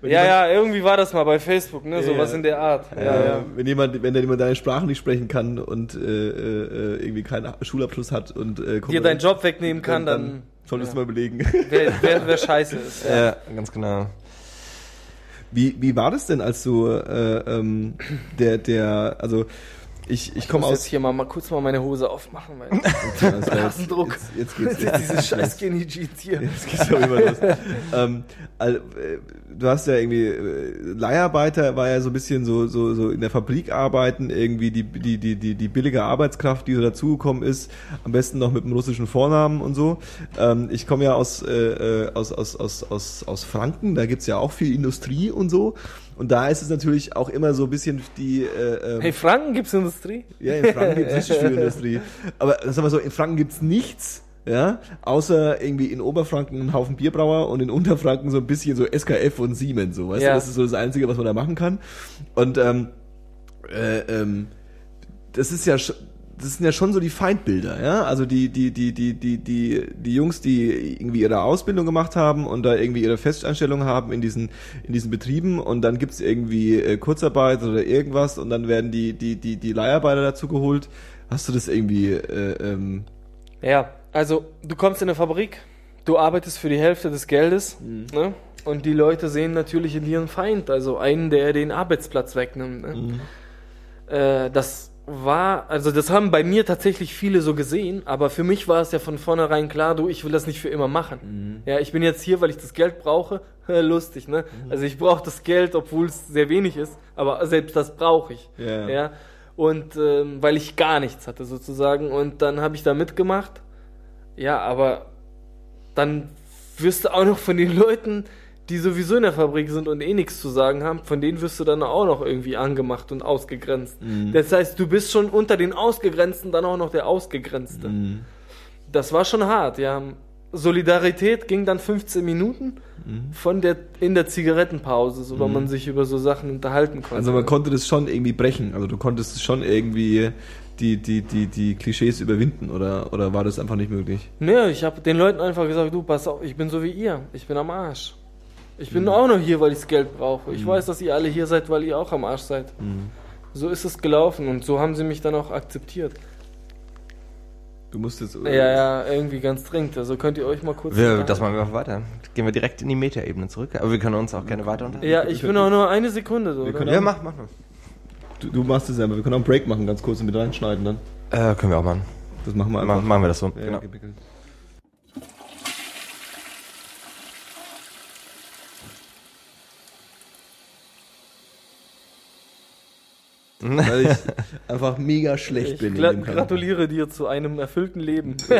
wenn ja, irgendwie war das mal bei Facebook, ne? Sowas in der Art. Ja. Wenn jemand deine Sprache nicht sprechen kann und irgendwie keinen Schulabschluss hat und... dir deinen Job wegnehmen kann, dann solltest du mal überlegen. Wer scheiße ist. Ja, ganz genau. Wie war das denn, als du Ich komme aus. Jetzt hier mal kurz mal meine Hose aufmachen, weil Rasendruck. Jetzt geht's diese scheiß Skinny Jeans hier. Jetzt geht's ja immer los. Du hast ja irgendwie Leiharbeiter, war ja so ein bisschen so in der Fabrik arbeiten, irgendwie die billige Arbeitskraft, die so dazugekommen ist, am besten noch mit einem russischen Vornamen und so. Ich komme ja aus Franken, da gibt's ja auch viel Industrie und so. Und da ist es natürlich auch immer so ein bisschen die... in Franken gibt's Industrie? Ja, in Franken gibt's richtig viel Industrie. Aber sagen wir so, in Franken gibt's nichts, ja, außer irgendwie in Oberfranken einen Haufen Bierbrauer und in Unterfranken so ein bisschen so SKF und Siemens, so, weißt du? Das ist so das Einzige, was man da machen kann. Und das sind ja schon so die Feindbilder, ja? Also die Jungs, die irgendwie ihre Ausbildung gemacht haben und da irgendwie ihre Festanstellung haben in diesen Betrieben, und dann gibt's irgendwie Kurzarbeit oder irgendwas und dann werden die Leiharbeiter dazu geholt. Hast du das irgendwie Ja, also du kommst in eine Fabrik, du arbeitest für die Hälfte des Geldes, ne? Und die Leute sehen natürlich in dir einen Feind, also einen, der den Arbeitsplatz wegnimmt, ne? Das haben bei mir tatsächlich viele so gesehen, aber für mich war es ja von vornherein klar, ich will das nicht für immer machen. Ja, ich bin jetzt hier, weil ich das Geld brauche. Lustig, ne? Also ich brauche das Geld, obwohl es sehr wenig ist, aber selbst das brauche ich. Ja. Und weil ich gar nichts hatte sozusagen, und dann habe ich da mitgemacht. Ja, aber dann wirst du auch noch von den Leuten, die sowieso in der Fabrik sind und nichts zu sagen haben, von denen wirst du dann auch noch irgendwie angemacht und ausgegrenzt. Das heißt, du bist schon unter den Ausgegrenzten dann auch noch der Ausgegrenzte. Das war schon hart, ja. Solidarität ging dann 15 Minuten in der Zigarettenpause, so weil man sich über so Sachen unterhalten konnte. Also man konnte das schon irgendwie brechen, also du konntest schon irgendwie die Klischees überwinden, oder war das einfach nicht möglich? Nee, ich habe den Leuten einfach gesagt, du, pass auf, ich bin so wie ihr, ich bin am Arsch. Ich bin auch noch hier, weil ich das Geld brauche. Ich weiß, dass ihr alle hier seid, weil ihr auch am Arsch seid. So ist es gelaufen, und so haben sie mich dann auch akzeptiert. Du musst jetzt... Ja, irgendwie ganz dringend. Also könnt ihr euch mal kurz... Das machen wir noch weiter. Gehen wir direkt in die Metaebene zurück. Aber wir können uns auch gerne weiter unterhalten. Ja, ich bin auch nur eine Sekunde so. Mach mal. Du machst es selber. Wir können auch einen Break machen, ganz kurz, und mit reinschneiden dann. Können wir auch machen. Das machen wir einfach. Machen wir das so. Ja, genau. Weil ich einfach mega schlecht bin. Ich gratuliere dir zu einem erfüllten Leben. Das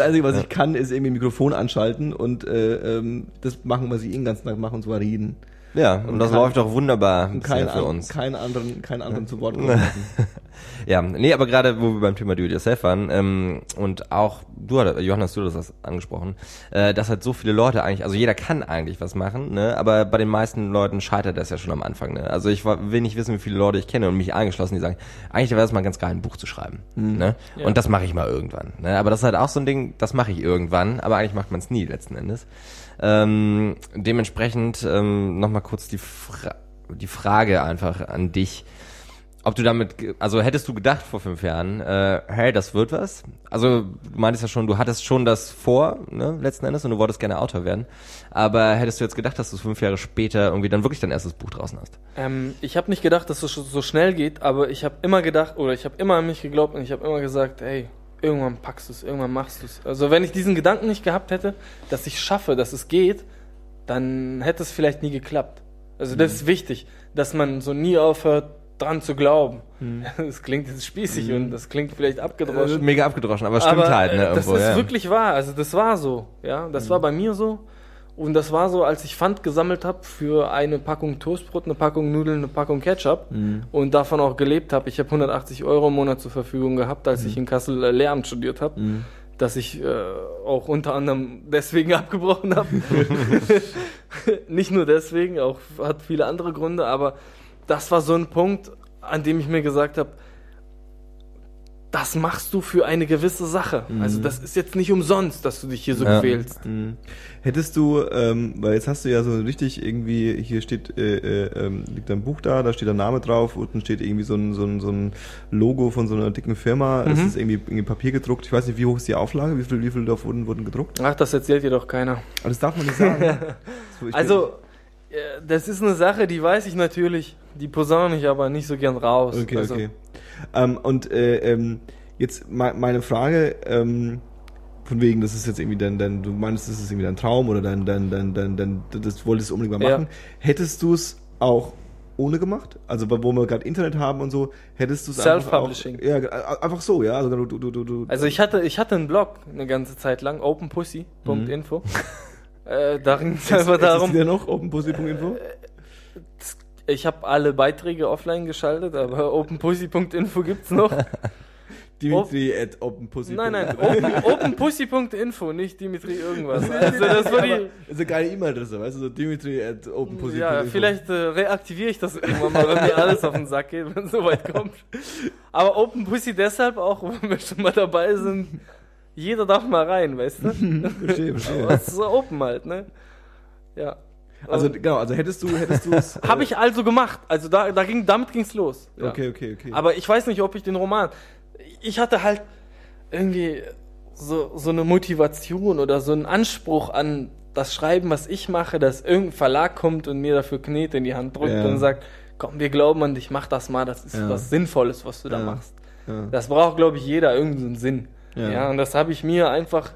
Einzige, was ich kann, ist irgendwie ein Mikrofon anschalten, und das machen, was ich den ganzen Tag mache, und zwar reden. Ja, und das läuft doch wunderbar für uns. Keinen anderen zu Wort kommen. Ja, nee, aber gerade, wo wir beim Thema Do-It-Yourself waren, und auch du, Johannes, du hast das angesprochen, dass halt so viele Leute eigentlich, also jeder kann eigentlich was machen, ne, aber bei den meisten Leuten scheitert das ja schon am Anfang, ne. Also ich will nicht wissen, wie viele Leute ich kenne, und mich eingeschlossen, die sagen, eigentlich wäre es mal ganz geil, ein Buch zu schreiben, ne, und das mache ich mal irgendwann, ne, aber das ist halt auch so ein Ding, das mache ich irgendwann, aber eigentlich macht man es nie letzten Endes. Dementsprechend nochmal kurz die Frage einfach an dich, ob du damit, also hättest du gedacht vor 5 Jahren, hey, das wird was? Also du meintest ja schon, du hattest schon das vor, ne, letzten Endes, und du wolltest gerne Autor werden, aber hättest du jetzt gedacht, dass du 5 Jahre später irgendwie dann wirklich dein erstes Buch draußen hast? Ich habe nicht gedacht, dass es so schnell geht, aber ich habe immer an mich geglaubt, und ich habe immer gesagt, hey, irgendwann packst du es, irgendwann machst du es. Also wenn ich diesen Gedanken nicht gehabt hätte, dass ich schaffe, dass es geht, dann hätte es vielleicht nie geklappt. Also das ist wichtig, dass man so nie aufhört, dran zu glauben. Das klingt jetzt spießig und das klingt vielleicht abgedroschen. Mega abgedroschen, aber stimmt halt. Ne, irgendwo, das ist wirklich wahr, also das war so. Ja, das war bei mir so, und das war so, als ich Pfand gesammelt habe für eine Packung Toastbrot, eine Packung Nudeln, eine Packung Ketchup und davon auch gelebt habe. Ich habe 180 € im Monat zur Verfügung gehabt, als ich in Kassel Lehramt studiert habe. dass ich auch unter anderem deswegen abgebrochen habe. Nicht nur deswegen, auch hat viele andere Gründe, aber das war so ein Punkt, an dem ich mir gesagt habe, das machst du für eine gewisse Sache. Mhm. Also das ist jetzt nicht umsonst, dass du dich hier so quälst. Mhm. Hättest du, weil jetzt hast du ja so richtig irgendwie, hier steht, liegt ein Buch da, da steht der Name drauf, unten steht irgendwie so ein Logo von so einer dicken Firma, das ist irgendwie Papier gedruckt. Ich weiß nicht, wie hoch ist die Auflage, wie viel davon wurden gedruckt? Ach, das erzählt dir doch keiner. Aber das darf man nicht sagen. Das ist eine Sache, die weiß ich natürlich, die posaune ich aber nicht so gern raus. Okay, also. Okay. Jetzt meine Frage, von wegen, das ist jetzt irgendwie du meinst, das ist irgendwie dein Traum oder das wolltest du unbedingt mal machen. Ja. Hättest du es auch ohne gemacht? Also, wo wir gerade Internet haben und so, hättest du es einfach Self-Publishing. Ja, einfach so, ja. Also, ich hatte einen Blog eine ganze Zeit lang, openpussy.info. Darin ist einfach darum. Ist der noch openpussy.info? Ich habe alle Beiträge offline geschaltet, aber openpussy.info gibt's noch. Dimitri at openpussy.info. Nein, openpussy.info, nicht Dimitri irgendwas. Also das war ist eine geile E-Mail-Adresse, weißt du, so Dimitri at openpussy.info. Ja, vielleicht reaktiviere ich das irgendwann mal, wenn mir alles auf den Sack geht, wenn es so weit kommt. Aber openpussy deshalb auch, wenn wir schon mal dabei sind, jeder darf mal rein, weißt du? Verstehe. Das ist so open halt, ne? Ja. Also genau, also hättest du es... Habe ich also gemacht. Also damit ging's los. Ja. Okay. Aber ich weiß nicht, ob ich den Roman... Ich hatte halt irgendwie so eine Motivation oder so einen Anspruch an das Schreiben, was ich mache, dass irgendein Verlag kommt und mir dafür Knete in die Hand drückt und sagt, komm, wir glauben an dich, mach das mal, das ist was Sinnvolles, was du da machst. Ja. Das braucht, glaube ich, jeder irgendeinen Sinn. Ja, und das habe ich mir einfach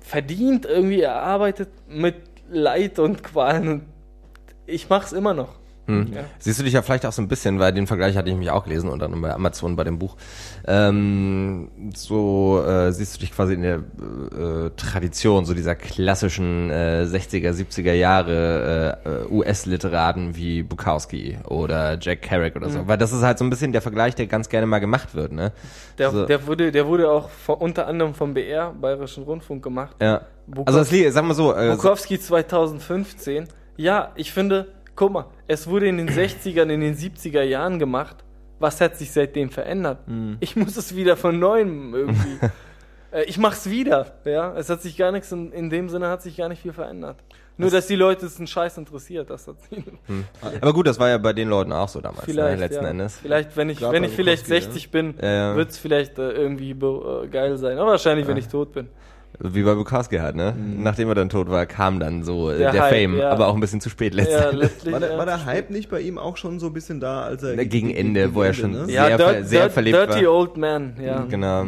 verdient, irgendwie erarbeitet mit Leid und Qualen und ich mach's immer noch. Hm. Ja. Siehst du dich ja vielleicht auch so ein bisschen, weil den Vergleich hatte ich mich auch gelesen, unter anderem bei Amazon bei dem Buch. Siehst du dich quasi in der Tradition so dieser klassischen 60er, 70er Jahre US-Literaten wie Bukowski oder Jack Kerouac oder so. Weil das ist halt so ein bisschen der Vergleich, der ganz gerne mal gemacht wird. Ne? Der wurde auch unter anderem vom BR, Bayerischen Rundfunk, gemacht. Ja. Bukowski 2015. Ja, ich finde, guck mal, es wurde in den 60ern, in den 70er Jahren gemacht. Was hat sich seitdem verändert? Ich muss es wieder von Neuem irgendwie. Ich mach's wieder. Ja? Es hat sich gar nichts, in dem Sinne hat sich gar nicht viel verändert. Nur, dass die Leute es einen Scheiß interessiert. Das hat Aber gut, das war ja bei den Leuten auch so damals, vielleicht, letzten Endes. Vielleicht, wenn ich vielleicht 60 bin, wird's vielleicht irgendwie geil sein. Aber wahrscheinlich, wenn ich tot bin. Wie bei Bukowski halt, ne? Nachdem er dann tot war, kam dann so der Hype, Fame, aber auch ein bisschen zu spät letztendlich. War der Hype nicht bei ihm auch schon so ein bisschen da, als er... Gegen Ende, wo er schon sehr verlebt war. Dirty Old Man, ja. Genau,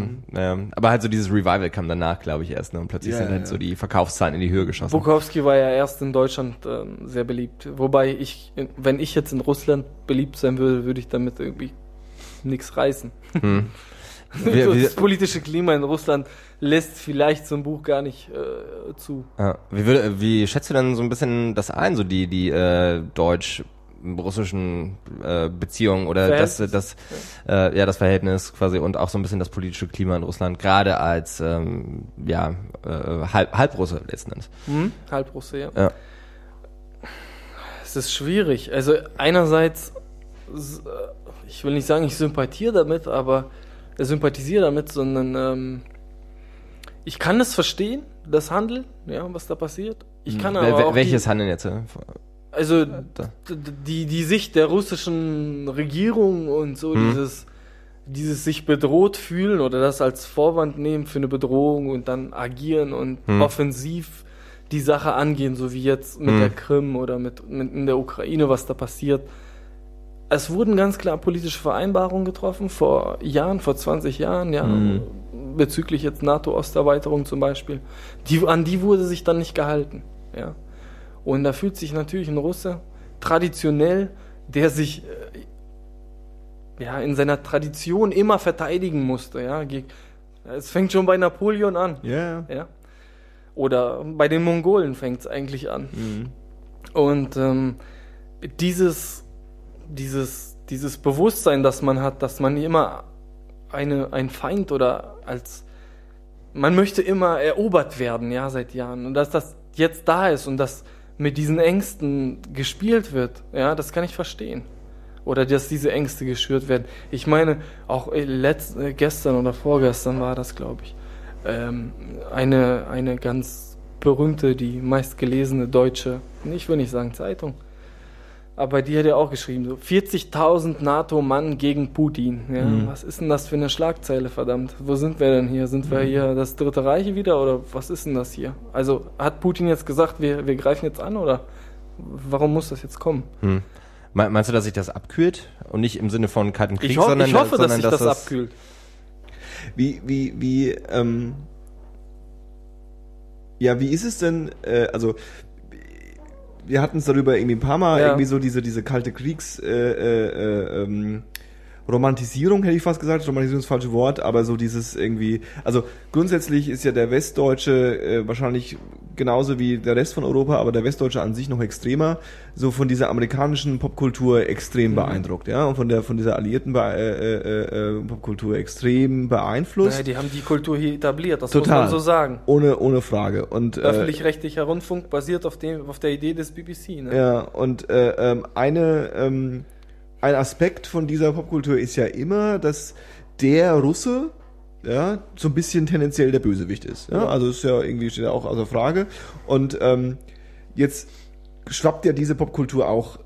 aber halt so dieses Revival kam danach, glaube ich, erst, ne? Und plötzlich sind halt so die Verkaufszahlen in die Höhe geschossen. Bukowski war ja erst in Deutschland sehr beliebt, wobei wenn ich jetzt in Russland beliebt sein würde, würde ich damit irgendwie nichts reißen. Das politische Klima in Russland lässt vielleicht so ein Buch gar nicht zu. Ja. Wie schätzt du denn so ein bisschen das ein, so die deutsch-russischen Beziehungen oder das Verhältnis quasi und auch so ein bisschen das politische Klima in Russland, gerade als Halbrusse letzten Endes? Halbrusse, ja. Es ist schwierig. Also einerseits, ich will nicht sagen, ich sympathisiere damit, sondern ich kann es verstehen, das Handeln, ja, was da passiert. Ich kann aber auch welches Handeln jetzt? Also die Sicht der russischen Regierung und so, dieses sich bedroht fühlen oder das als Vorwand nehmen für eine Bedrohung und dann agieren und offensiv die Sache angehen, so wie jetzt mit der Krim oder mit in der Ukraine, was da passiert. Es wurden ganz klar politische Vereinbarungen getroffen, vor 20 Jahren, ja, bezüglich jetzt NATO-Osterweiterung zum Beispiel. An die wurde sich dann nicht gehalten, ja. Und da fühlt sich natürlich ein Russe traditionell, der sich in seiner Tradition immer verteidigen musste, ja. Es fängt schon bei Napoleon an, ja. Oder bei den Mongolen fängt es eigentlich an. Und dieses Bewusstsein, das man hat, dass man immer einen Feind oder als man möchte immer erobert werden, ja, seit Jahren. Und dass das jetzt da ist und dass mit diesen Ängsten gespielt wird, ja, das kann ich verstehen. Oder dass diese Ängste geschürt werden. Ich meine, auch gestern oder vorgestern war das, glaube ich, eine ganz berühmte, die meistgelesene deutsche, ich will nicht sagen Zeitung, aber die hat ja auch geschrieben, so 40.000 NATO-Mann gegen Putin. Ja, was ist denn das für eine Schlagzeile, verdammt? Wo sind wir denn hier? Sind wir hier das Dritte Reich wieder oder was ist denn das hier? Also hat Putin jetzt gesagt, wir greifen jetzt an oder warum muss das jetzt kommen? Mhm. Meinst du, dass sich das abkühlt? Und nicht im Sinne von kalten Krieg, sondern... Ich hoffe, sondern, dass sich das abkühlt. Wie ist es denn, also... Wir hatten es darüber irgendwie ein paar Mal, irgendwie so diese kalte Kriegs... Romantisierung, hätte ich fast gesagt. Romantisierung ist das falsche Wort, aber so dieses irgendwie... Also grundsätzlich ist ja der Westdeutsche wahrscheinlich genauso wie der Rest von Europa, aber der Westdeutsche an sich noch extremer, so von dieser amerikanischen Popkultur extrem beeindruckt, ja, und von dieser alliierten Popkultur extrem beeinflusst. Naja, die haben die Kultur hier etabliert, das total. Muss man so sagen. Ohne Frage. Und öffentlich-rechtlicher Rundfunk basiert auf der Idee des BBC, ne? Ja, und ein Aspekt von dieser Popkultur ist ja immer, dass der Russe so ein bisschen tendenziell der Bösewicht ist. Ja? Ja. Also ist ja irgendwie steht ja auch außer Frage. Und jetzt schwappt ja diese Popkultur auch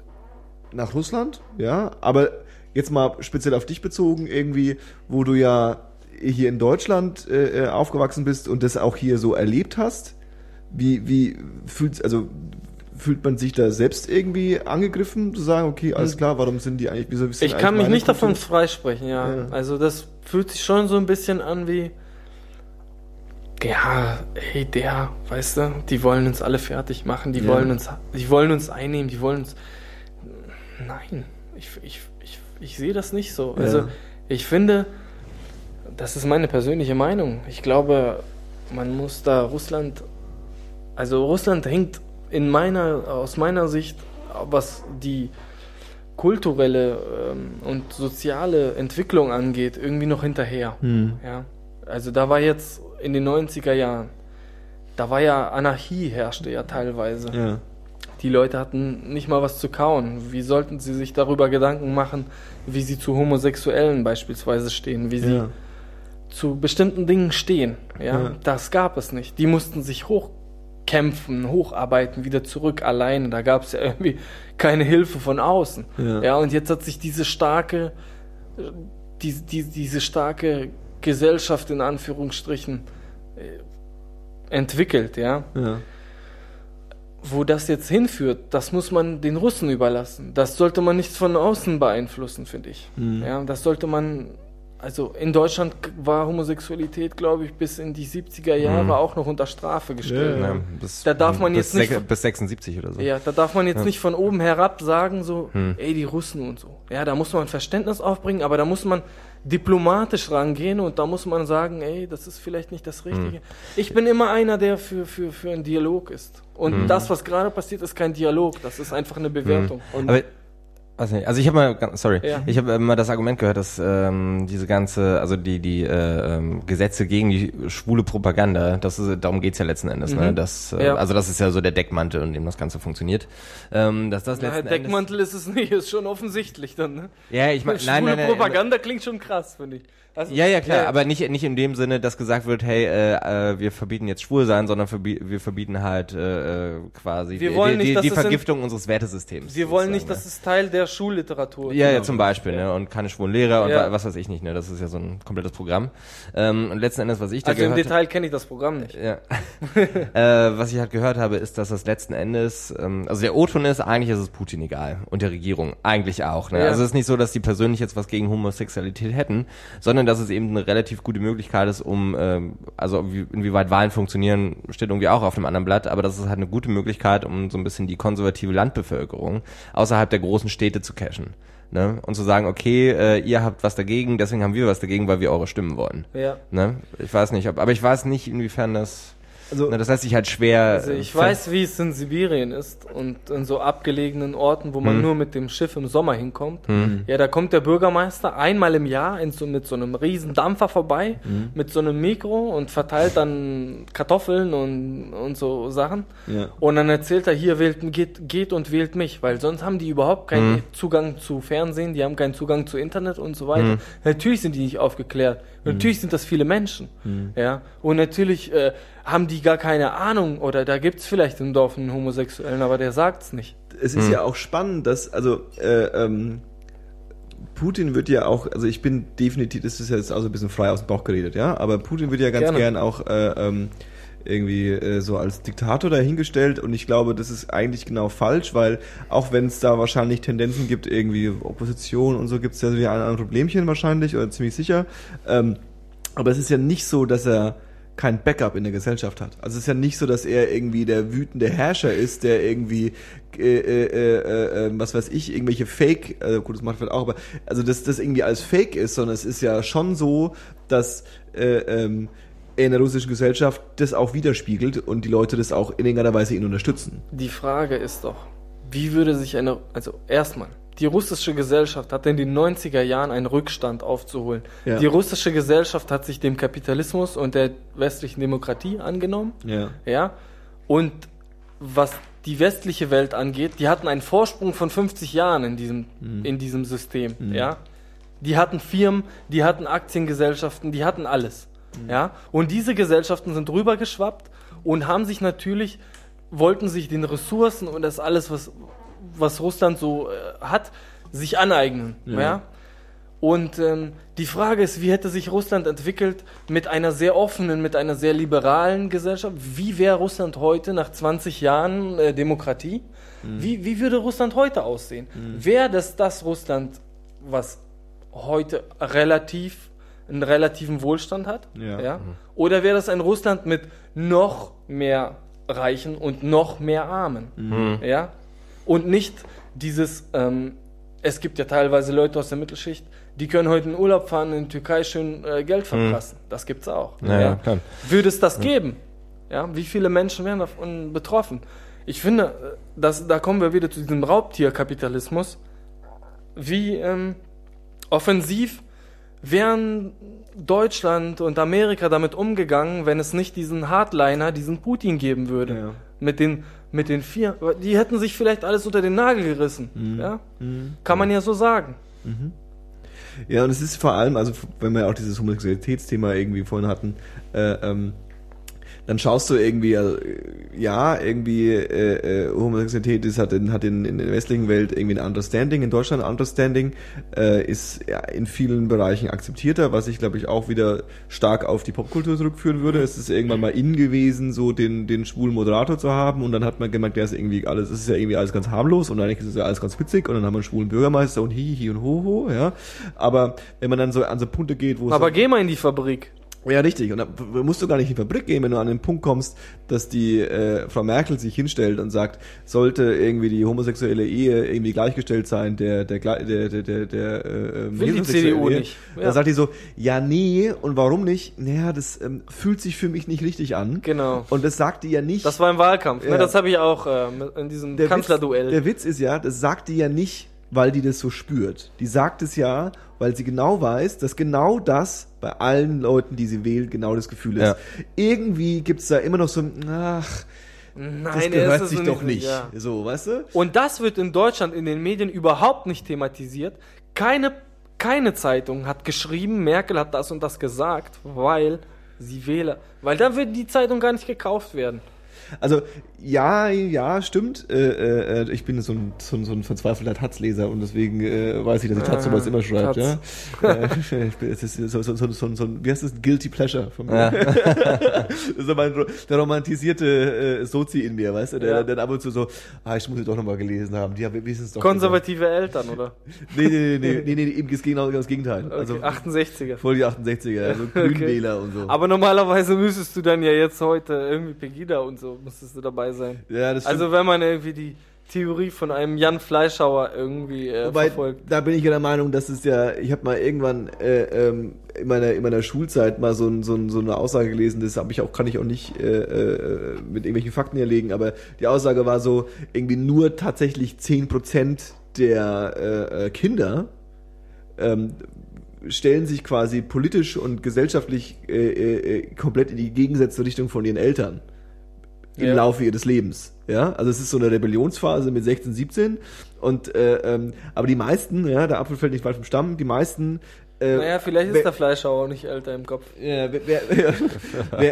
nach Russland. Ja, aber jetzt mal speziell auf dich bezogen irgendwie, wo du ja hier in Deutschland aufgewachsen bist und das auch hier so erlebt hast. Fühlt man sich da selbst irgendwie angegriffen, zu sagen, okay, alles klar, warum sind die eigentlich so ein bisschen... Ich kann mich nicht davon freisprechen, ja. Also das fühlt sich schon so ein bisschen an wie, ja, hey, der, weißt du, die wollen uns alle fertig machen, die wollen uns einnehmen, die wollen uns... Nein, ich sehe das nicht so. Also ich finde, das ist meine persönliche Meinung. Ich glaube, man muss da Russland hängt aus meiner Sicht, was die kulturelle und soziale Entwicklung angeht, irgendwie noch hinterher. Ja? Also da war jetzt in den 90er Jahren, da war ja Anarchie herrschte ja teilweise. Ja. Die Leute hatten nicht mal was zu kauen. Wie sollten sie sich darüber Gedanken machen, wie sie zu Homosexuellen beispielsweise stehen, wie sie zu bestimmten Dingen stehen. Ja? Ja. Das gab es nicht. Die mussten sich hocharbeiten, wieder zurück alleine. Da gab es ja irgendwie keine Hilfe von außen. Ja. Ja, und jetzt hat sich diese starke Gesellschaft in Anführungsstrichen entwickelt, ja. Wo das jetzt hinführt, das muss man den Russen überlassen. Das sollte man nicht von außen beeinflussen, finde ich. Ja, das sollte man... Also in Deutschland war Homosexualität, glaube ich, bis in die 70er Jahre auch noch unter Strafe gestellt. Ja, da darf man jetzt nicht bis 76 oder so. Ja, da darf man jetzt nicht von oben herab sagen, so, ey, die Russen und so. Ja, da muss man Verständnis aufbringen, aber da muss man diplomatisch rangehen und da muss man sagen, ey, das ist vielleicht nicht das Richtige. Ich bin immer einer, der für einen Dialog ist. Und das, was gerade passiert, ist kein Dialog, das ist einfach eine Bewertung. Also ich habe mal, ich habe mal das Argument gehört, dass diese ganze, also die Gesetze gegen die schwule Propaganda, darum geht's ja letzten Endes, ne? Also das ist ja so der Deckmantel, in dem das Ganze funktioniert. Deckmantel Endes, ist es nicht, ist schon offensichtlich dann. Ne? Ja, ich meine, schwule Propaganda klingt schon krass, finde ich. Also, ja, klar, aber nicht in dem Sinne, dass gesagt wird, hey, wir verbieten jetzt schwul sein, sondern wir verbieten halt quasi die Vergiftung unseres Wertesystems. Wir wollen nicht, dass es Teil der Schulliteratur ist. Ja, zum Beispiel, ne? Und keine schwulen Lehrer und was weiß ich nicht, ne? Das ist ja so ein komplettes Programm. Und letzten Endes, was ich da gehört habe... Also im Detail kenne ich das Programm nicht. Ja. Was ich halt gehört habe, ist, dass das letzten Endes... also der O-Ton ist, eigentlich ist es Putin egal. Und der Regierung eigentlich auch, ne? Ja. Also es ist nicht so, dass die persönlich jetzt was gegen Homosexualität hätten, sondern dass es eben eine relativ gute Möglichkeit ist, um, inwieweit Wahlen funktionieren, steht irgendwie auch auf einem anderen Blatt, aber das ist halt eine gute Möglichkeit, um so ein bisschen die konservative Landbevölkerung außerhalb der großen Städte zu cashen. Ne? Und zu sagen, okay, ihr habt was dagegen, deswegen haben wir was dagegen, weil wir eure Stimmen wollen. Ja. Ne? Ich weiß nicht, inwiefern das... Also, na, das lässt sich halt schwer... Also ich weiß, wie es in Sibirien ist und in so abgelegenen Orten, wo man nur mit dem Schiff im Sommer hinkommt. Mhm. Ja, da kommt der Bürgermeister einmal im Jahr mit so einem riesen Dampfer vorbei, mit so einem Mikro und verteilt dann Kartoffeln und so Sachen. Ja. Und dann erzählt er, hier geht und wählt mich, weil sonst haben die überhaupt keinen Zugang zu Fernsehen, die haben keinen Zugang zu Internet und so weiter. Mhm. Natürlich sind die nicht aufgeklärt. Natürlich sind das viele Menschen. Mhm. Ja? Und natürlich haben die gar keine Ahnung, oder da gibt es vielleicht im Dorf einen Homosexuellen, aber der sagt es nicht. Es ist ja auch spannend, dass, also Putin wird ja auch, also ich bin definitiv, das ist jetzt auch so ein bisschen frei aus dem Bauch geredet, ja, aber Putin wird ja ganz gern auch irgendwie so als Diktator dahingestellt, und ich glaube, das ist eigentlich genau falsch, weil auch wenn es da wahrscheinlich Tendenzen gibt, irgendwie Opposition und so, gibt es ja wieder ein anderes Problemchen wahrscheinlich, oder ziemlich sicher, aber es ist ja nicht so, dass er kein Backup in der Gesellschaft hat. Also es ist ja nicht so, dass er irgendwie der wütende Herrscher ist, der irgendwie was weiß ich, irgendwelche Fake, gut, das macht vielleicht auch, aber also dass das irgendwie als Fake ist, sondern es ist ja schon so, dass in der russischen Gesellschaft das auch widerspiegelt und die Leute das auch in irgendeiner Weise ihn unterstützen. Die Frage ist doch, wie würde sich erstmal, die russische Gesellschaft hat in den 90er Jahren einen Rückstand aufzuholen. Ja. Die russische Gesellschaft hat sich dem Kapitalismus und der westlichen Demokratie angenommen. Ja. Ja? Und was die westliche Welt angeht, die hatten einen Vorsprung von 50 Jahren in diesem System. Mhm. Ja? Die hatten Firmen, die hatten Aktiengesellschaften, die hatten alles. Mhm. Ja? Und diese Gesellschaften sind rübergeschwappt und haben sich natürlich, wollten sich den Ressourcen und das alles, was Russland so hat, sich aneignen. Ja. Ja? Und die Frage ist, wie hätte sich Russland entwickelt mit einer sehr offenen, mit einer sehr liberalen Gesellschaft? Wie wäre Russland heute nach 20 Jahren Demokratie? Mhm. Wie würde Russland heute aussehen? Mhm. Wäre das Russland, was heute einen relativen Wohlstand hat? Ja. Ja? Oder wäre das ein Russland mit noch mehr Reichen und noch mehr Armen? Mhm. Ja? Und nicht dieses, es gibt ja teilweise Leute aus der Mittelschicht, die können heute in Urlaub fahren, in die Türkei schön Geld verprassen. Das gibt's auch. Naja, ja. Würde es das geben? Ja, wie viele Menschen wären davon betroffen? Ich finde, da kommen wir wieder zu diesem Raubtierkapitalismus. Wie offensiv wären Deutschland und Amerika damit umgegangen, wenn es nicht diesen Hardliner, diesen Putin geben würde? Ja. Mit den vier, die hätten sich vielleicht alles unter den Nagel gerissen. Mhm. Ja? Mhm. Kann man ja so sagen. Mhm. Ja, und es ist vor allem, also wenn wir auch dieses Homosexualitätsthema irgendwie vorhin hatten, dann schaust du irgendwie, also, ja, irgendwie Homosexualität hat in der westlichen Welt irgendwie ein Understanding, in Deutschland ein Understanding, ist ja in vielen Bereichen akzeptierter, was ich, glaube ich, auch wieder stark auf die Popkultur zurückführen würde. Es ist irgendwann mal in gewesen, so den schwulen Moderator zu haben, und dann hat man gemerkt, der ist irgendwie alles, es ist ja irgendwie alles ganz harmlos und eigentlich ist es ja alles ganz witzig, und dann haben wir einen schwulen Bürgermeister und hihi und hoho, ja. Aber wenn man dann so an so Punkte geht, wo es... Aber geh mal in die Fabrik. Ja, richtig. Und da musst du gar nicht in die Fabrik gehen, wenn du an den Punkt kommst, dass die Frau Merkel sich hinstellt und sagt, sollte irgendwie die homosexuelle Ehe irgendwie gleichgestellt sein, der will die CDU Ehe. Nicht. Ja. Dann sagt die so, ja, nee, und warum nicht? Naja, das fühlt sich für mich nicht richtig an. Genau. Und das sagt die ja nicht. Das war im Wahlkampf. Ja. Ne? Das habe ich auch in diesem Kanzlerduell. Der Witz ist ja, das sagt die ja nicht, weil die das so spürt. Die sagt es ja, weil sie genau weiß, dass genau das bei allen Leuten, die sie wählt, genau das Gefühl ist. Ja. Irgendwie gibt es da immer noch so ein, ach, nein, das gehört sich doch nicht. Ja. So, weißt du? Und das wird in Deutschland in den Medien überhaupt nicht thematisiert. Keine Zeitung hat geschrieben, Merkel hat das und das gesagt, weil sie Wähler. Weil dann würden die Zeitungen gar nicht gekauft werden. Also, ja, stimmt. Ich bin so ein verzweifelter Taz-Leser und deswegen weiß ich, dass ich Taz sowas immer schreibt. Ja? Es ist so ein, wie heißt das? Guilty Pleasure von mir. Ja. Das ist mein, der romantisierte Sozi in mir, weißt du? Der dann ab und zu so, ich muss sie doch nochmal gelesen haben. Die haben wenigstens doch konservative Eltern, oder? Nee, genau das Gegenteil. Okay. Also, 68er. Voll die 68er, also Grünwähler und so. Aber normalerweise müsstest du dann ja jetzt heute irgendwie Pegida und so, müsstest du dabei sein. Ja, das stimmt. Also wenn man irgendwie die Theorie von einem Jan Fleischhauer irgendwie verfolgt. Da bin ich ja der Meinung, dass es ja, ich habe mal irgendwann in meiner Schulzeit mal so eine Aussage gelesen, das habe ich auch, kann ich auch nicht mit irgendwelchen Fakten erlegen, aber die Aussage war so, irgendwie nur tatsächlich 10% der Kinder stellen sich quasi politisch und gesellschaftlich komplett in die gegensätzliche Richtung von ihren Eltern im Laufe ihres Lebens. Ja, also es ist so eine Rebellionsphase mit 16, 17 und aber die meisten, ja, der Apfel fällt nicht weit vom Stamm, die meisten naja, vielleicht ist der Fleischhauer auch nicht älter im Kopf. Ja,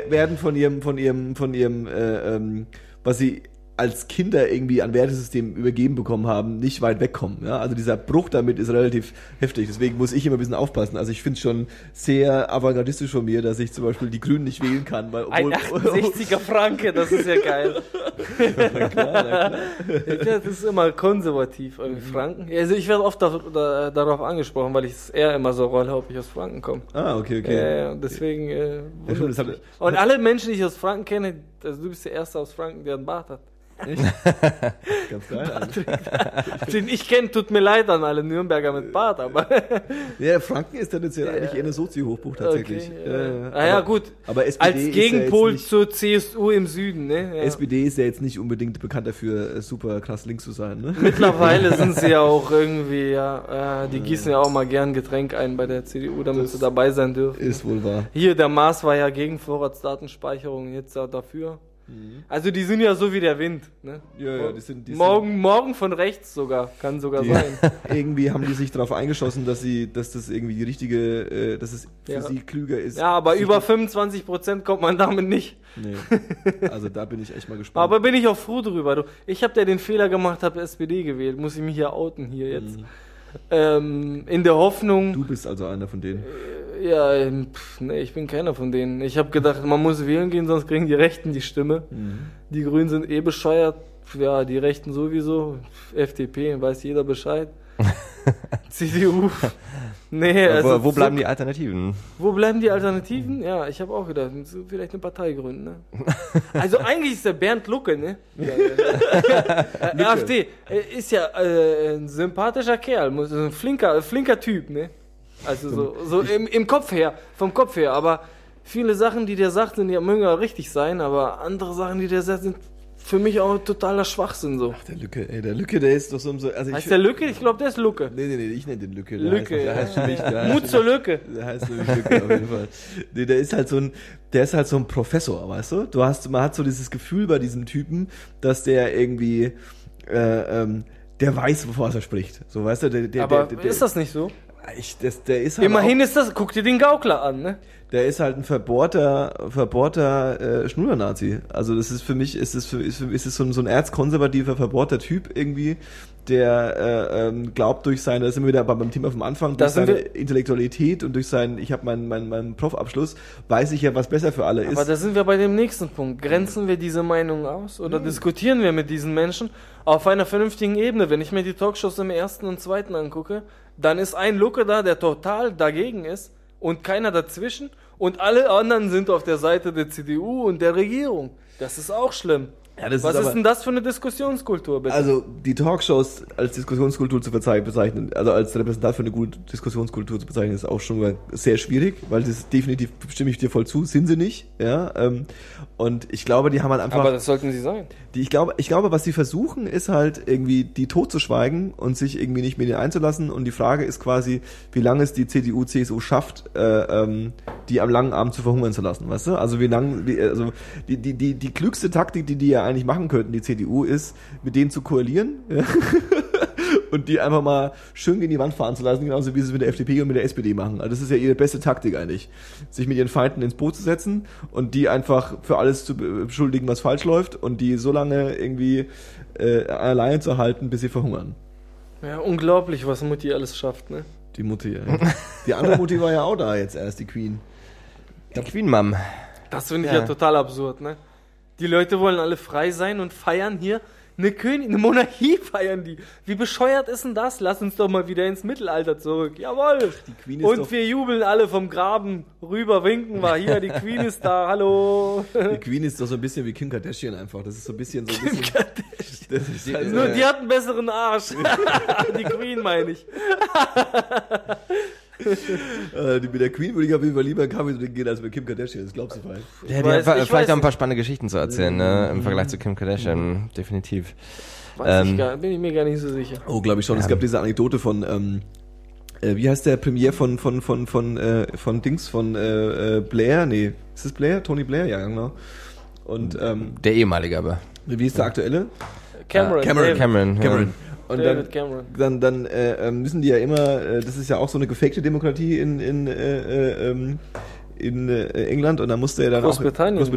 werden von ihrem was sie als Kinder irgendwie an Wertesystem übergeben bekommen haben, nicht weit wegkommen. Ja? Also dieser Bruch damit ist relativ heftig. Deswegen muss ich immer ein bisschen aufpassen. Also ich finde es schon sehr avantgardistisch von mir, dass ich zum Beispiel die Grünen nicht wählen kann. Weil, obwohl, ein 68er Franke, das ist ja geil. Na klar, na klar. Ja, das ist immer konservativ, irgendwie Franken. Also ich werde oft darauf angesprochen, weil ich es eher immer so rolle, ob ich aus Franken komme. Ah, okay. Ja, deswegen... Und alle Menschen, die ich aus Franken kenne, also du bist der Erste aus Franken, der einen Bart hat. Echt? Ganz geil. Patrick, den ich kenne, tut mir leid an alle Nürnberger mit Bart, aber... Ja, Franken ist tendenziell eigentlich eher eine Sozi-Hochbuch tatsächlich. Okay, gut, aber als Gegenpol zur CSU im Süden. Ne? Ja. SPD ist ja jetzt nicht unbedingt bekannt dafür, super krass links zu sein. Ne? Mittlerweile sind sie ja auch irgendwie, die gießen ja auch mal gern Getränk ein bei der CDU, damit sie dabei sein dürfen. Ist wohl wahr. Hier, der Mars war ja gegen Vorratsdatenspeicherung, jetzt dafür. Also die sind ja so wie der Wind, ne? Ja, die sind morgen von rechts sogar, kann sogar sein. Irgendwie haben die sich darauf eingeschossen, dass das irgendwie die richtige, dass es für sie klüger ist. Ja, aber über 25% kommt man damit nicht. Nee. Also da bin ich echt mal gespannt. Aber bin ich auch froh drüber. Ich habe ja den Fehler gemacht, habe SPD gewählt, muss ich mich ja outen hier jetzt. In der Hoffnung... Du bist also einer von denen. Nee, ich bin keiner von denen. Ich habe gedacht, man muss wählen gehen, sonst kriegen die Rechten die Stimme. Mhm. Die Grünen sind bescheuert. Ja, die Rechten sowieso. FDP, weiß jeder Bescheid. CDU. Nee, also... Wo bleiben die Alternativen? Wo bleiben die Alternativen? Ja, ich habe auch gedacht, vielleicht eine Partei gründen, ne? Also eigentlich ist der Bernd Lucke, ne? Ja. AfD ist ja ein sympathischer Kerl, ein flinker Typ, ne? Also so im Kopf her, vom Kopf her, aber viele Sachen, die der sagt, sind ja, mögen ja richtig sein, aber andere Sachen, die der sagt, sind für mich auch totaler Schwachsinn so. Ach, der Lücke, der ist doch so... heißt der Lücke? Ich glaube, der ist Lucke. Nee, ich nenne den Lücke. Der heißt Mut zur Lücke. Der heißt für mich Lücke, auf jeden Fall. Nee, der ist halt so ein Professor, weißt du? Man hat so dieses Gefühl bei diesem Typen, dass der irgendwie, der weiß, wovon er spricht. So, weißt du? Aber ist das nicht so? Der ist halt immerhin auch, ist das, guck dir den Gaukler an, ne? Der ist halt ein verbohrter Schnuller-Nazi. Also das ist für mich, ist es so ein erzkonservativer, verbohrter Typ irgendwie, der glaubt durch seine, das sind wir wieder beim Thema vom Anfang, durch seine Intellektualität und durch seinen, ich habe meinen Prof-Abschluss, weiß ich ja, was besser für alle ist. Aber da sind wir bei dem nächsten Punkt. Grenzen wir diese Meinung aus oder diskutieren wir mit diesen Menschen auf einer vernünftigen Ebene? Wenn ich mir die Talkshows im ersten und zweiten angucke, dann ist ein Lucke da, der total dagegen ist und keiner dazwischen und alle anderen sind auf der Seite der CDU und der Regierung. Das ist auch schlimm. Ja, ist denn das für eine Diskussionskultur, bitte? Also die Talkshows als Diskussionskultur zu bezeichnen, also als Repräsentant für eine gute Diskussionskultur zu bezeichnen, ist auch schon sehr schwierig, weil das definitiv, stimme ich dir voll zu, sind sie nicht. Ja, und ich glaube, die haben halt einfach... Aber das sollten sie sein. Ich glaube, was sie versuchen, ist halt irgendwie, die totzuschweigen und sich irgendwie nicht mit ihnen einzulassen. Und die Frage ist quasi, wie lange es die CDU, CSU schafft, die am langen Arm zu verhungern zu lassen, weißt du? Also wie lange... Die klügste Taktik, die ja eigentlich machen könnten, die CDU, ist, mit denen zu koalieren und die einfach mal schön gegen die Wand fahren zu lassen, genauso wie sie es mit der FDP und mit der SPD machen. Also das ist ja ihre beste Taktik eigentlich, sich mit ihren Feinden ins Boot zu setzen und die einfach für alles zu beschuldigen, was falsch läuft und die so lange irgendwie alleine zu halten, bis sie verhungern. Ja, unglaublich, was Mutti alles schafft, ne? Die Mutti, ja. Die andere Mutti war ja auch da jetzt erst, die Queen. Die Queen-Mam. Das finde ich ja total absurd, ne? Die Leute wollen alle frei sein und feiern hier eine Monarchie feiern die. Wie bescheuert ist denn das? Lass uns doch mal wieder ins Mittelalter zurück. Jawohl. Die Queen ist und wir jubeln alle vom Graben rüber, winken mal hier, die Queen ist da, hallo. Die Queen ist doch so ein bisschen wie Kim Kardashian einfach. Das ist so ein bisschen so ein bisschen. Kim Kardashian. Das ist die, also, nur die hat einen besseren Arsch. Die Queen, meine ich. Mit der Queen würde ich auf jeden Fall lieber einen Kaffee trinken gehen als mit Kim Kardashian, das glaubst du vielleicht. Ja, die hat vielleicht auch ein paar spannende Geschichten zu erzählen, ne? Im Vergleich zu Kim Kardashian, definitiv. Weiß ich gar, bin ich mir gar nicht so sicher. Oh, glaube ich schon. Ja. Es gab diese Anekdote von, wie heißt der Premier von Dings, von Blair? Nee, ist es Blair? Tony Blair, ja, genau. Und, der ehemalige aber. Wie ist der aktuelle? Cameron. Und dann müssen die ja immer, das ist ja auch so eine gefakte Demokratie in England, und dann musste er dann Großbritannien. Dann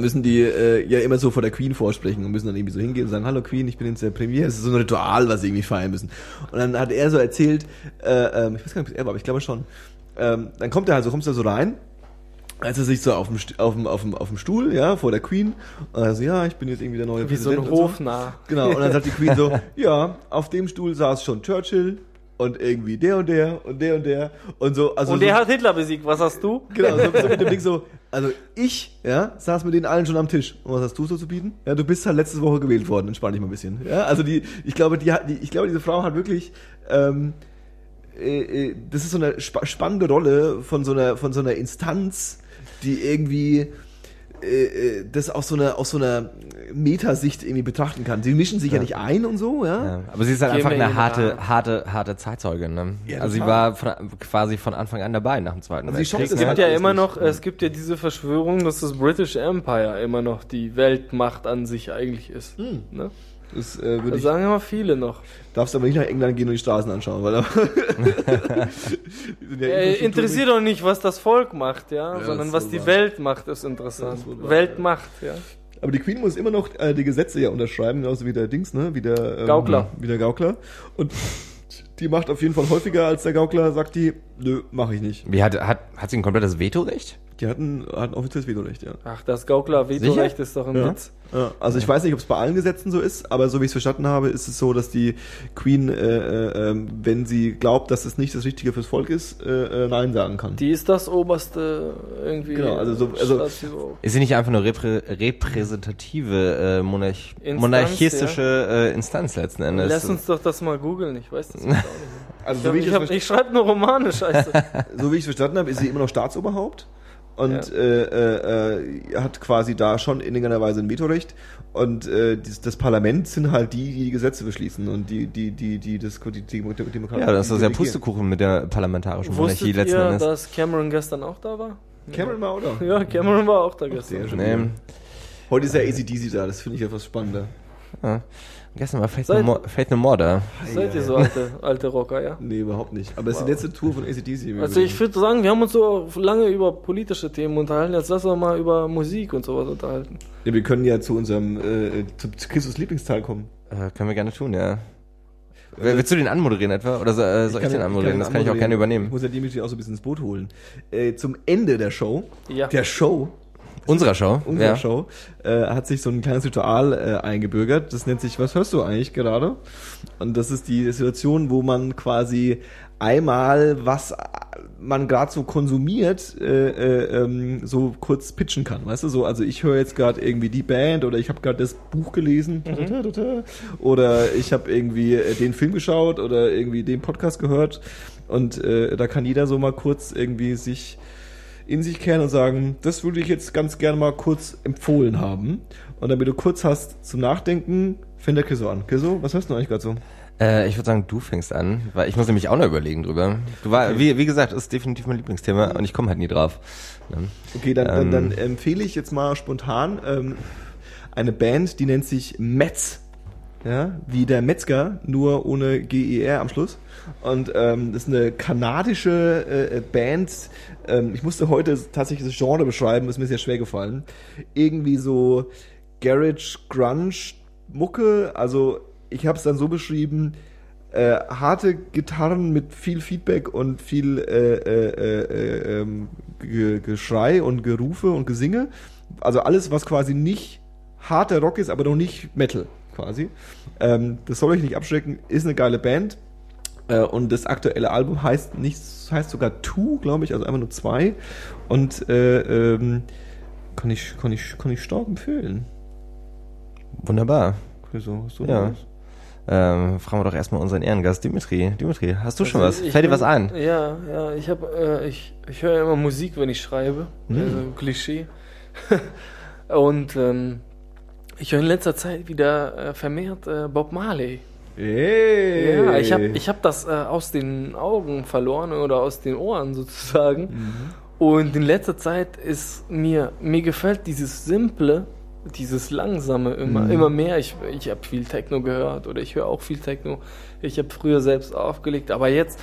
müssen die ja immer so vor der Queen vorsprechen und müssen dann irgendwie so hingehen und sagen, hallo Queen, ich bin jetzt der Premier. Es ist so ein Ritual, was sie irgendwie feiern müssen. Und dann hat er so erzählt, ich weiß gar nicht, ob es er war, aber ich glaube schon, dann kommt er halt so, kommst du da so rein, als er sich so auf dem Stuhl, ja, vor der Queen, und er so, ja, ich bin jetzt irgendwie der neue Präsident. Wie so ein Hofnarr. So. Genau, und dann sagt die Queen so, ja, auf dem Stuhl saß schon Churchill, und irgendwie der und der und der und der und so. Also und der so, hat Hitler besiegt, was hast du? Genau, so mit dem Ding so, also ich, ja, saß mit denen allen schon am Tisch. Und was hast du so zu bieten? Ja, du bist halt letzte Woche gewählt worden, entspann dich mal ein bisschen. Ja, also ich glaube, diese Frau hat wirklich, das ist so eine spannende Rolle von so einer Instanz, die irgendwie das aus so einer Metasicht irgendwie betrachten kann. Sie mischen sich ja nicht ein und so, ja. Ja, aber sie ist halt einfach eine harte Zeitzeugin, ne? Ja, also sie war quasi von Anfang an dabei nach dem Zweiten Weltkrieg. Also es gibt ja diese Verschwörung, dass das British Empire immer noch die Weltmacht an sich eigentlich ist. Hm. Ne? Das sagen ja mal viele noch. Darfst aber nicht nach England gehen und die Straßen anschauen, weil interessiert doch nicht, was das Volk macht, ja, sondern was die Welt macht, ist interessant. Ja, Weltmacht, ja. Aber die Queen muss immer noch die Gesetze ja unterschreiben, genauso wie der Dings, ne? Wie der Gaukler. Wie der Gaukler. Und die macht auf jeden Fall häufiger als der Gaukler, sagt die, nö, mach ich nicht. Wie hat sie ein komplettes Vetorecht? Die hatten offizielles Vetorecht, ja. Ach, das Gaukler-Vetorecht ist doch ein Witz. Ja. Also ich weiß nicht, ob es bei allen Gesetzen so ist, aber so wie ich es verstanden habe, ist es so, dass die Queen, wenn sie glaubt, dass es nicht das Richtige fürs Volk ist, Nein sagen kann. Die ist das oberste irgendwie. Genau, also ist sie nicht einfach eine repräsentative monarchistische Instanz letzten Endes? Lass uns doch das mal googeln, ich weiß das auch nicht. Also ich schreibe nur Romane, scheiße. So wie ich es verstanden habe, ist sie immer noch Staatsoberhaupt. Und hat quasi da schon in irgendeiner Weise ein Vetorecht. Und das Parlament sind halt die Gesetze beschließen und die Demokratie. Ja, das ist ja Pustekuchen mit der parlamentarischen Monarchie letzten Endes. Wusstet ihr, dass Cameron gestern auch da war? Cameron war auch da. Ja, Cameron war auch da gestern. Nee. Heute ist ja ACDC da, das finde ich etwas spannender. Ja. Gestern war Faith No More da. Seid ihr so alte Rocker, ja? Nee, überhaupt nicht. Aber das ist die letzte Tour von AC/DC. Also ich würde sagen, wir haben uns so lange über politische Themen unterhalten, jetzt lassen wir mal über Musik und sowas unterhalten. Ja, wir können ja zu unserem Christus Lieblingsteil kommen. Können wir gerne tun, ja. Willst du den anmoderieren etwa? Oder soll ich den anmoderieren? Das kann ich auch gerne übernehmen. Ich muss ja Dimitri auch so ein bisschen ins Boot holen. Zum Ende der Show. Ja. Der Show. Unserer Show hat sich so ein kleines Ritual eingebürgert. Das nennt sich, was hörst du eigentlich gerade? Und das ist die Situation, wo man quasi einmal, was man gerade so konsumiert, so kurz pitchen kann, weißt du? So, also ich höre jetzt gerade irgendwie die Band oder ich habe gerade das Buch gelesen oder ich habe irgendwie den Film geschaut oder irgendwie den Podcast gehört, und da kann jeder so mal kurz irgendwie sich in sich kehren und sagen, das würde ich jetzt ganz gerne mal kurz empfohlen haben. Und damit du kurz hast zum Nachdenken, fängt der Kiso an. Kiso, was hörst du eigentlich gerade so? Ich würde sagen, du fängst an, weil ich muss nämlich auch noch überlegen drüber. Wie gesagt, ist definitiv mein Lieblingsthema und ich komme halt nie drauf. Ja. Okay, dann empfehle ich jetzt mal spontan eine Band, die nennt sich Metz. Ja, wie der Metzger, nur ohne GER am Schluss. Und das ist eine kanadische Band. Ich musste heute tatsächlich das Genre beschreiben, ist mir sehr schwer gefallen. Irgendwie so Garage Grunge Mucke. Also ich habe es dann so beschrieben, harte Gitarren mit viel Feedback und viel Geschrei und Gerufe und Gesinge. Also alles, was quasi nicht harter Rock ist, aber noch nicht Metal quasi. Das soll euch nicht abschrecken, ist eine geile Band. Und das aktuelle Album heißt sogar Two, glaube ich, also einfach nur 2. Und Kann ich stark empfehlen. Wunderbar. Wieso? Hast du ja was? Fragen wir doch erstmal unseren Ehrengast, Dimitri. Dimitri, hast du also schon was? Fällt dir was ein? Ja, ich höre ja immer Musik, wenn ich schreibe. Also Klischee. Und ich höre in letzter Zeit wieder vermehrt Bob Marley. Hey. Ja, ich hab das aus den Augen verloren oder aus den Ohren sozusagen. Und in letzter Zeit ist mir gefällt dieses Simple, dieses Langsame immer mehr. Ich habe viel Techno gehört oder ich höre auch viel Techno. Ich habe früher selbst aufgelegt, aber jetzt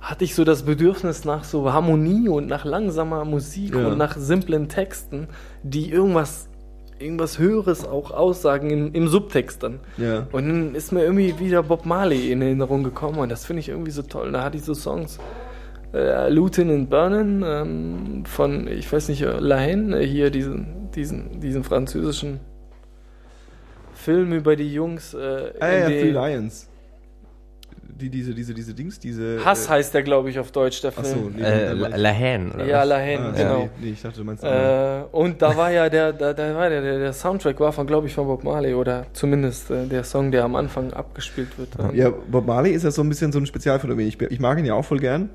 hatte ich so das Bedürfnis nach so Harmonie und nach langsamer Musik und nach simplen Texten, die irgendwas Höheres auch aussagen im Subtext dann. Ja. Und dann ist mir irgendwie wieder Bob Marley in Erinnerung gekommen und das finde ich irgendwie so toll. Da hatte ich so Songs Lutin and Burnin von, ich weiß nicht, La Haine, hier diesen französischen Film über die Jungs. Three Lions. Diese Hass heißt der, glaube ich, auf Deutsch, der Film. Achso, nee, La Haine, oder? Ja, La Haine, genau. Nee, ich dachte, du meinst und da war ja der Soundtrack war von, glaube ich, von Bob Marley oder zumindest der Song, der am Anfang abgespielt wird. Ja, Bob Marley ist ja so ein bisschen so ein Spezialphänomen. Ich mag ihn ja auch voll gern.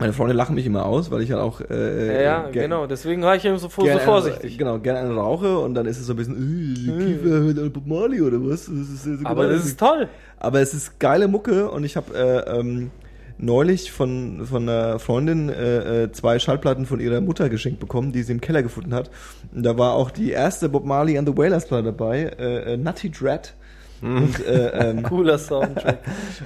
Meine Freunde lachen mich immer aus, weil ich halt auch... genau, deswegen war ich eben so vorsichtig. Gerne einen rauche und dann ist es so ein bisschen... Kiefer mit Bob Marley oder was? Das ist toll. Aber es ist geile Mucke und ich habe neulich von einer Freundin zwei Schallplatten von ihrer Mutter geschenkt bekommen, die sie im Keller gefunden hat. Und da war auch die erste Bob Marley and the Wailers Platte dabei, Nutty Dread. Und, cooler Soundtrack.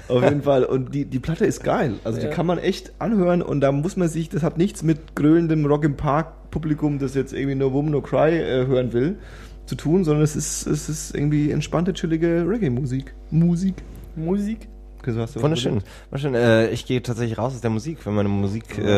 Auf jeden Fall. Und die Platte ist geil. Also die kann man echt anhören und da muss man sich, das hat nichts mit grölendem Rock im Park Publikum, das jetzt irgendwie No Woman No Cry hören will, zu tun, sondern es ist irgendwie entspannte, chillige Reggae-Musik. Musik? Wunderschön. Ich gehe tatsächlich raus aus der Musik, wenn meine Musik... ich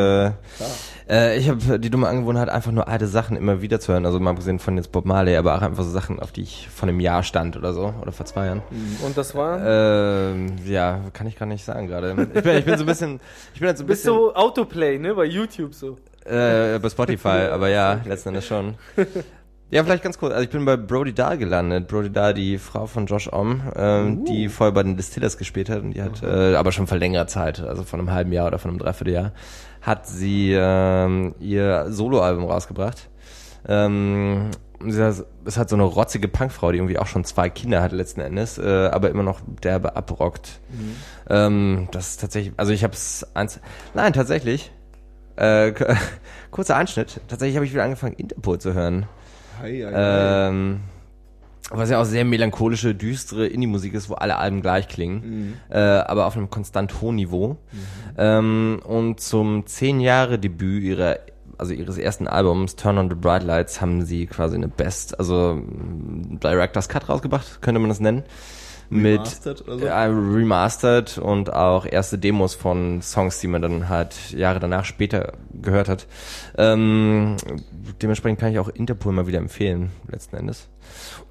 habe die dumme Angewohnheit, einfach nur alte Sachen immer wieder zu hören. Also mal gesehen von jetzt Bob Marley, aber auch einfach so Sachen, auf die ich vor einem Jahr stand oder so. Oder vor 2 Jahren. Und das war? Kann ich gar nicht sagen gerade. Ich bin so ein bisschen... Bist du Autoplay, ne? Bei YouTube so. Bei Spotify, aber ja, letzten Endes schon. Ja, vielleicht ganz kurz. Also ich bin bei Brody Dall gelandet. Brody Dall, die Frau von Josh Homme, die vorher bei den Distillers gespielt hat und die hat aber schon vor längerer Zeit, also vor einem halben Jahr oder vor einem Dreivierteljahr, hat sie ihr Soloalbum rausgebracht. Es hat so eine rotzige Punkfrau, die irgendwie auch schon 2 Kinder hat letzten Endes, aber immer noch derbe abrockt. Das ist tatsächlich, also ich hab's tatsächlich, kurzer Einschnitt, tatsächlich habe ich wieder angefangen, Interpol zu hören. Was ja auch sehr melancholische, düstere Indie-Musik ist, wo alle Alben gleich klingen, aber auf einem konstant hohen Niveau. Und zum 10-Jahre-Debüt ihres ersten Albums, Turn on the Bright Lights, haben sie quasi eine Director's Cut rausgebracht, könnte man das nennen. Remastered oder so? Remastered und auch erste Demos von Songs, die man dann halt Jahre danach später gehört hat. Dementsprechend kann ich auch Interpol mal wieder empfehlen, letzten Endes.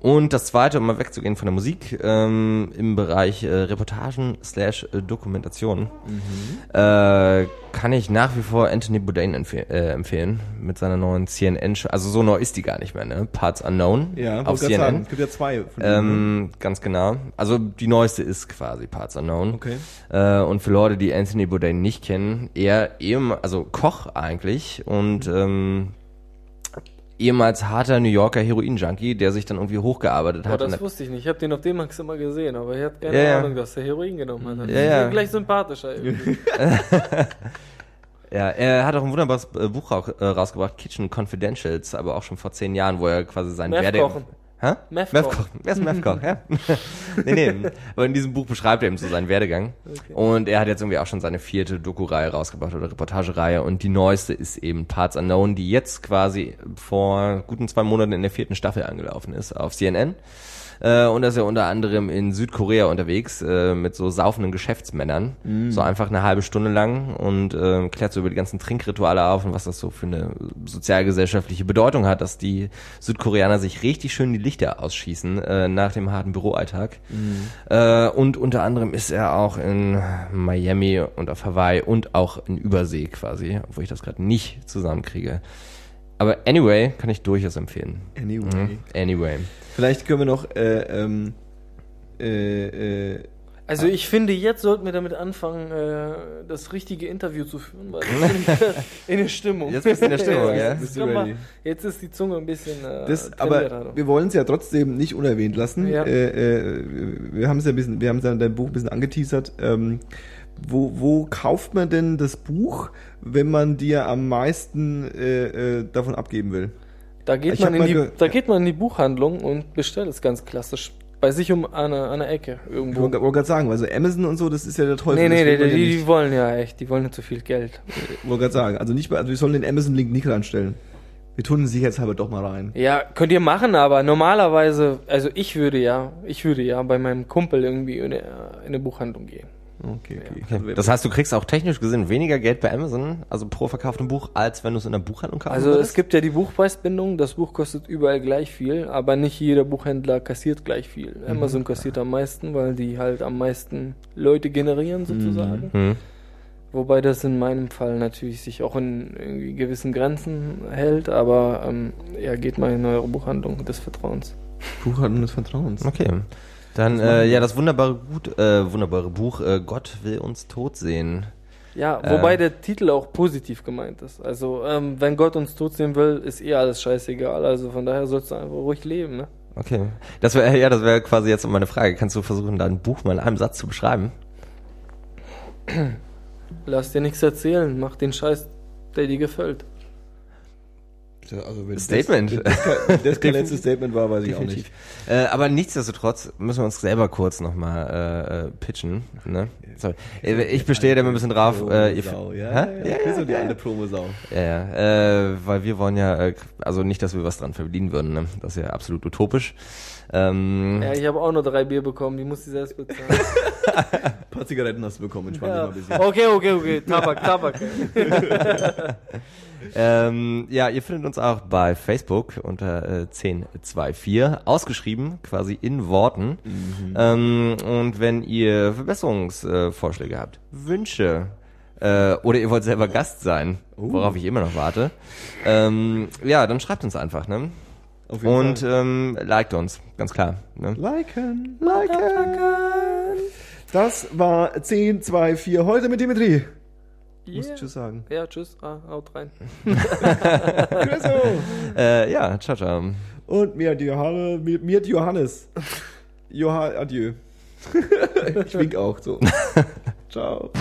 Und das Zweite, um mal wegzugehen von der Musik, im Bereich Reportagen /Dokumentationen, kann ich nach wie vor Anthony Bourdain empfehlen mit seiner neuen CNN-Show. Also so neu ist die gar nicht mehr, ne? Parts Unknown auf CNN. Sagen. Es gibt ja 2 von denen. Ganz genau. Also die neueste ist quasi Parts Unknown. Okay. Und für Leute, die Anthony Bourdain nicht kennen, er also Koch eigentlich und ehemals harter New Yorker Heroin-Junkie, der sich dann irgendwie hochgearbeitet hat. Das wusste ich nicht. Ich habe den auf D-Max immer gesehen, aber er hat keine Ahnung, dass er Heroin genommen hat. Ja. Gleich sympathischer irgendwie. Ja, er hat auch ein wunderbares Buch rausgebracht, Kitchen Confidentials, aber auch schon vor 10 Jahren, wo er quasi seinen Werdegang... Meth-Koch. Er ist ein Meth-Koch, ja. Nee. Aber in diesem Buch beschreibt er eben so seinen Werdegang. Okay. Und er hat jetzt irgendwie auch schon seine 4. Doku-Reihe rausgebracht oder Reportagereihe. Und die neueste ist eben Parts Unknown, die jetzt quasi vor guten 2 Monaten in der 4. Staffel angelaufen ist auf CNN. Und da ist er unter anderem in Südkorea unterwegs mit so saufenden Geschäftsmännern. So einfach eine halbe Stunde lang und klärt so über die ganzen Trinkrituale auf und was das so für eine sozialgesellschaftliche Bedeutung hat, dass die Südkoreaner sich richtig schön die Lichter ausschießen nach dem harten Büroalltag. Und unter anderem ist er auch in Miami und auf Hawaii und auch in Übersee quasi, obwohl ich das gerade nicht zusammenkriege. Aber Anyway kann ich durchaus empfehlen. Anyway. Mhm. Anyway. Vielleicht können wir noch also ich finde, jetzt sollten wir damit anfangen, das richtige Interview zu führen, weil in der Stimmung. Jetzt bist du in der Stimmung, ja. Jetzt ist die Zunge ein bisschen... aber wir wollen es ja trotzdem nicht unerwähnt lassen. Ja. Wir haben es ja ein bisschen, wir haben es ja in deinem Buch ein bisschen angeteasert. Wo kauft man denn das Buch, wenn man dir am meisten davon abgeben will? Da geht man in die Buchhandlung und bestellt es ganz klassisch. Bei sich um eine Ecke irgendwo. Ich wollte gerade sagen, also Amazon und so, das ist ja der Teufel. Die wollen ja echt, die wollen ja zu viel Geld. Ich wollte gerade sagen, also wir sollen den Amazon-Link nicht ranstellen. Wir tun sie jetzt aber doch mal rein. Ja, könnt ihr machen, aber normalerweise, also ich würde ja bei meinem Kumpel irgendwie in eine Buchhandlung gehen. Okay. Das heißt, du kriegst auch technisch gesehen weniger Geld bei Amazon, also pro verkauftem Buch, als wenn du es in der Buchhandlung kaufst. Also es gibt ja die Buchpreisbindung, das Buch kostet überall gleich viel, aber nicht jeder Buchhändler kassiert gleich viel. Amazon kassiert am meisten, weil die halt am meisten Leute generieren sozusagen. Mhm. Wobei das in meinem Fall natürlich sich auch in gewissen Grenzen hält, aber geht mal in eure Buchhandlung des Vertrauens. Buchhandlung des Vertrauens. Okay. Dann, das wunderbare Buch Gott will uns tot sehen. Ja, wobei der Titel auch positiv gemeint ist. Also, wenn Gott uns tot sehen will, ist eh alles scheißegal. Also, von daher sollst du einfach ruhig leben, ne? Okay. Das wäre quasi jetzt meine Frage. Kannst du versuchen, dein Buch mal in einem Satz zu beschreiben? Lass dir nichts erzählen. Mach den Scheiß, der dir gefällt. Also wenn Statement. Das kein letztes Statement war, weiß ich definitiv auch nicht. Aber nichtsdestotrotz müssen wir uns selber kurz nochmal pitchen. Ne? Sorry. Ich bestehe da immer ein bisschen drauf. Wir sind die alte Promosau. Weil wir wollen ja, also nicht, dass wir was dran verdienen würden. Ne? Das ist ja absolut utopisch. Ich habe auch nur 3 Bier bekommen, die muss ich selbst bezahlen. Ein paar Zigaretten hast du bekommen, entspann dich mal ein bisschen. Okay, Tabak. Ihr findet uns auch bei Facebook unter 1024, ausgeschrieben, quasi in Worten. Mhm. Und wenn ihr Verbesserungsvorschläge habt, Wünsche, oder ihr wollt selber Gast sein, worauf ich immer noch warte, dann schreibt uns einfach, ne? Und liked uns, ganz klar. Ne? Liken. Das war 1024 heute mit Dimitri. Yeah. Musst tschüss sagen. Ja, tschüss. Haut rein. Ciao. Und mir Johannes. Adieu. Ich wink auch so. Ciao.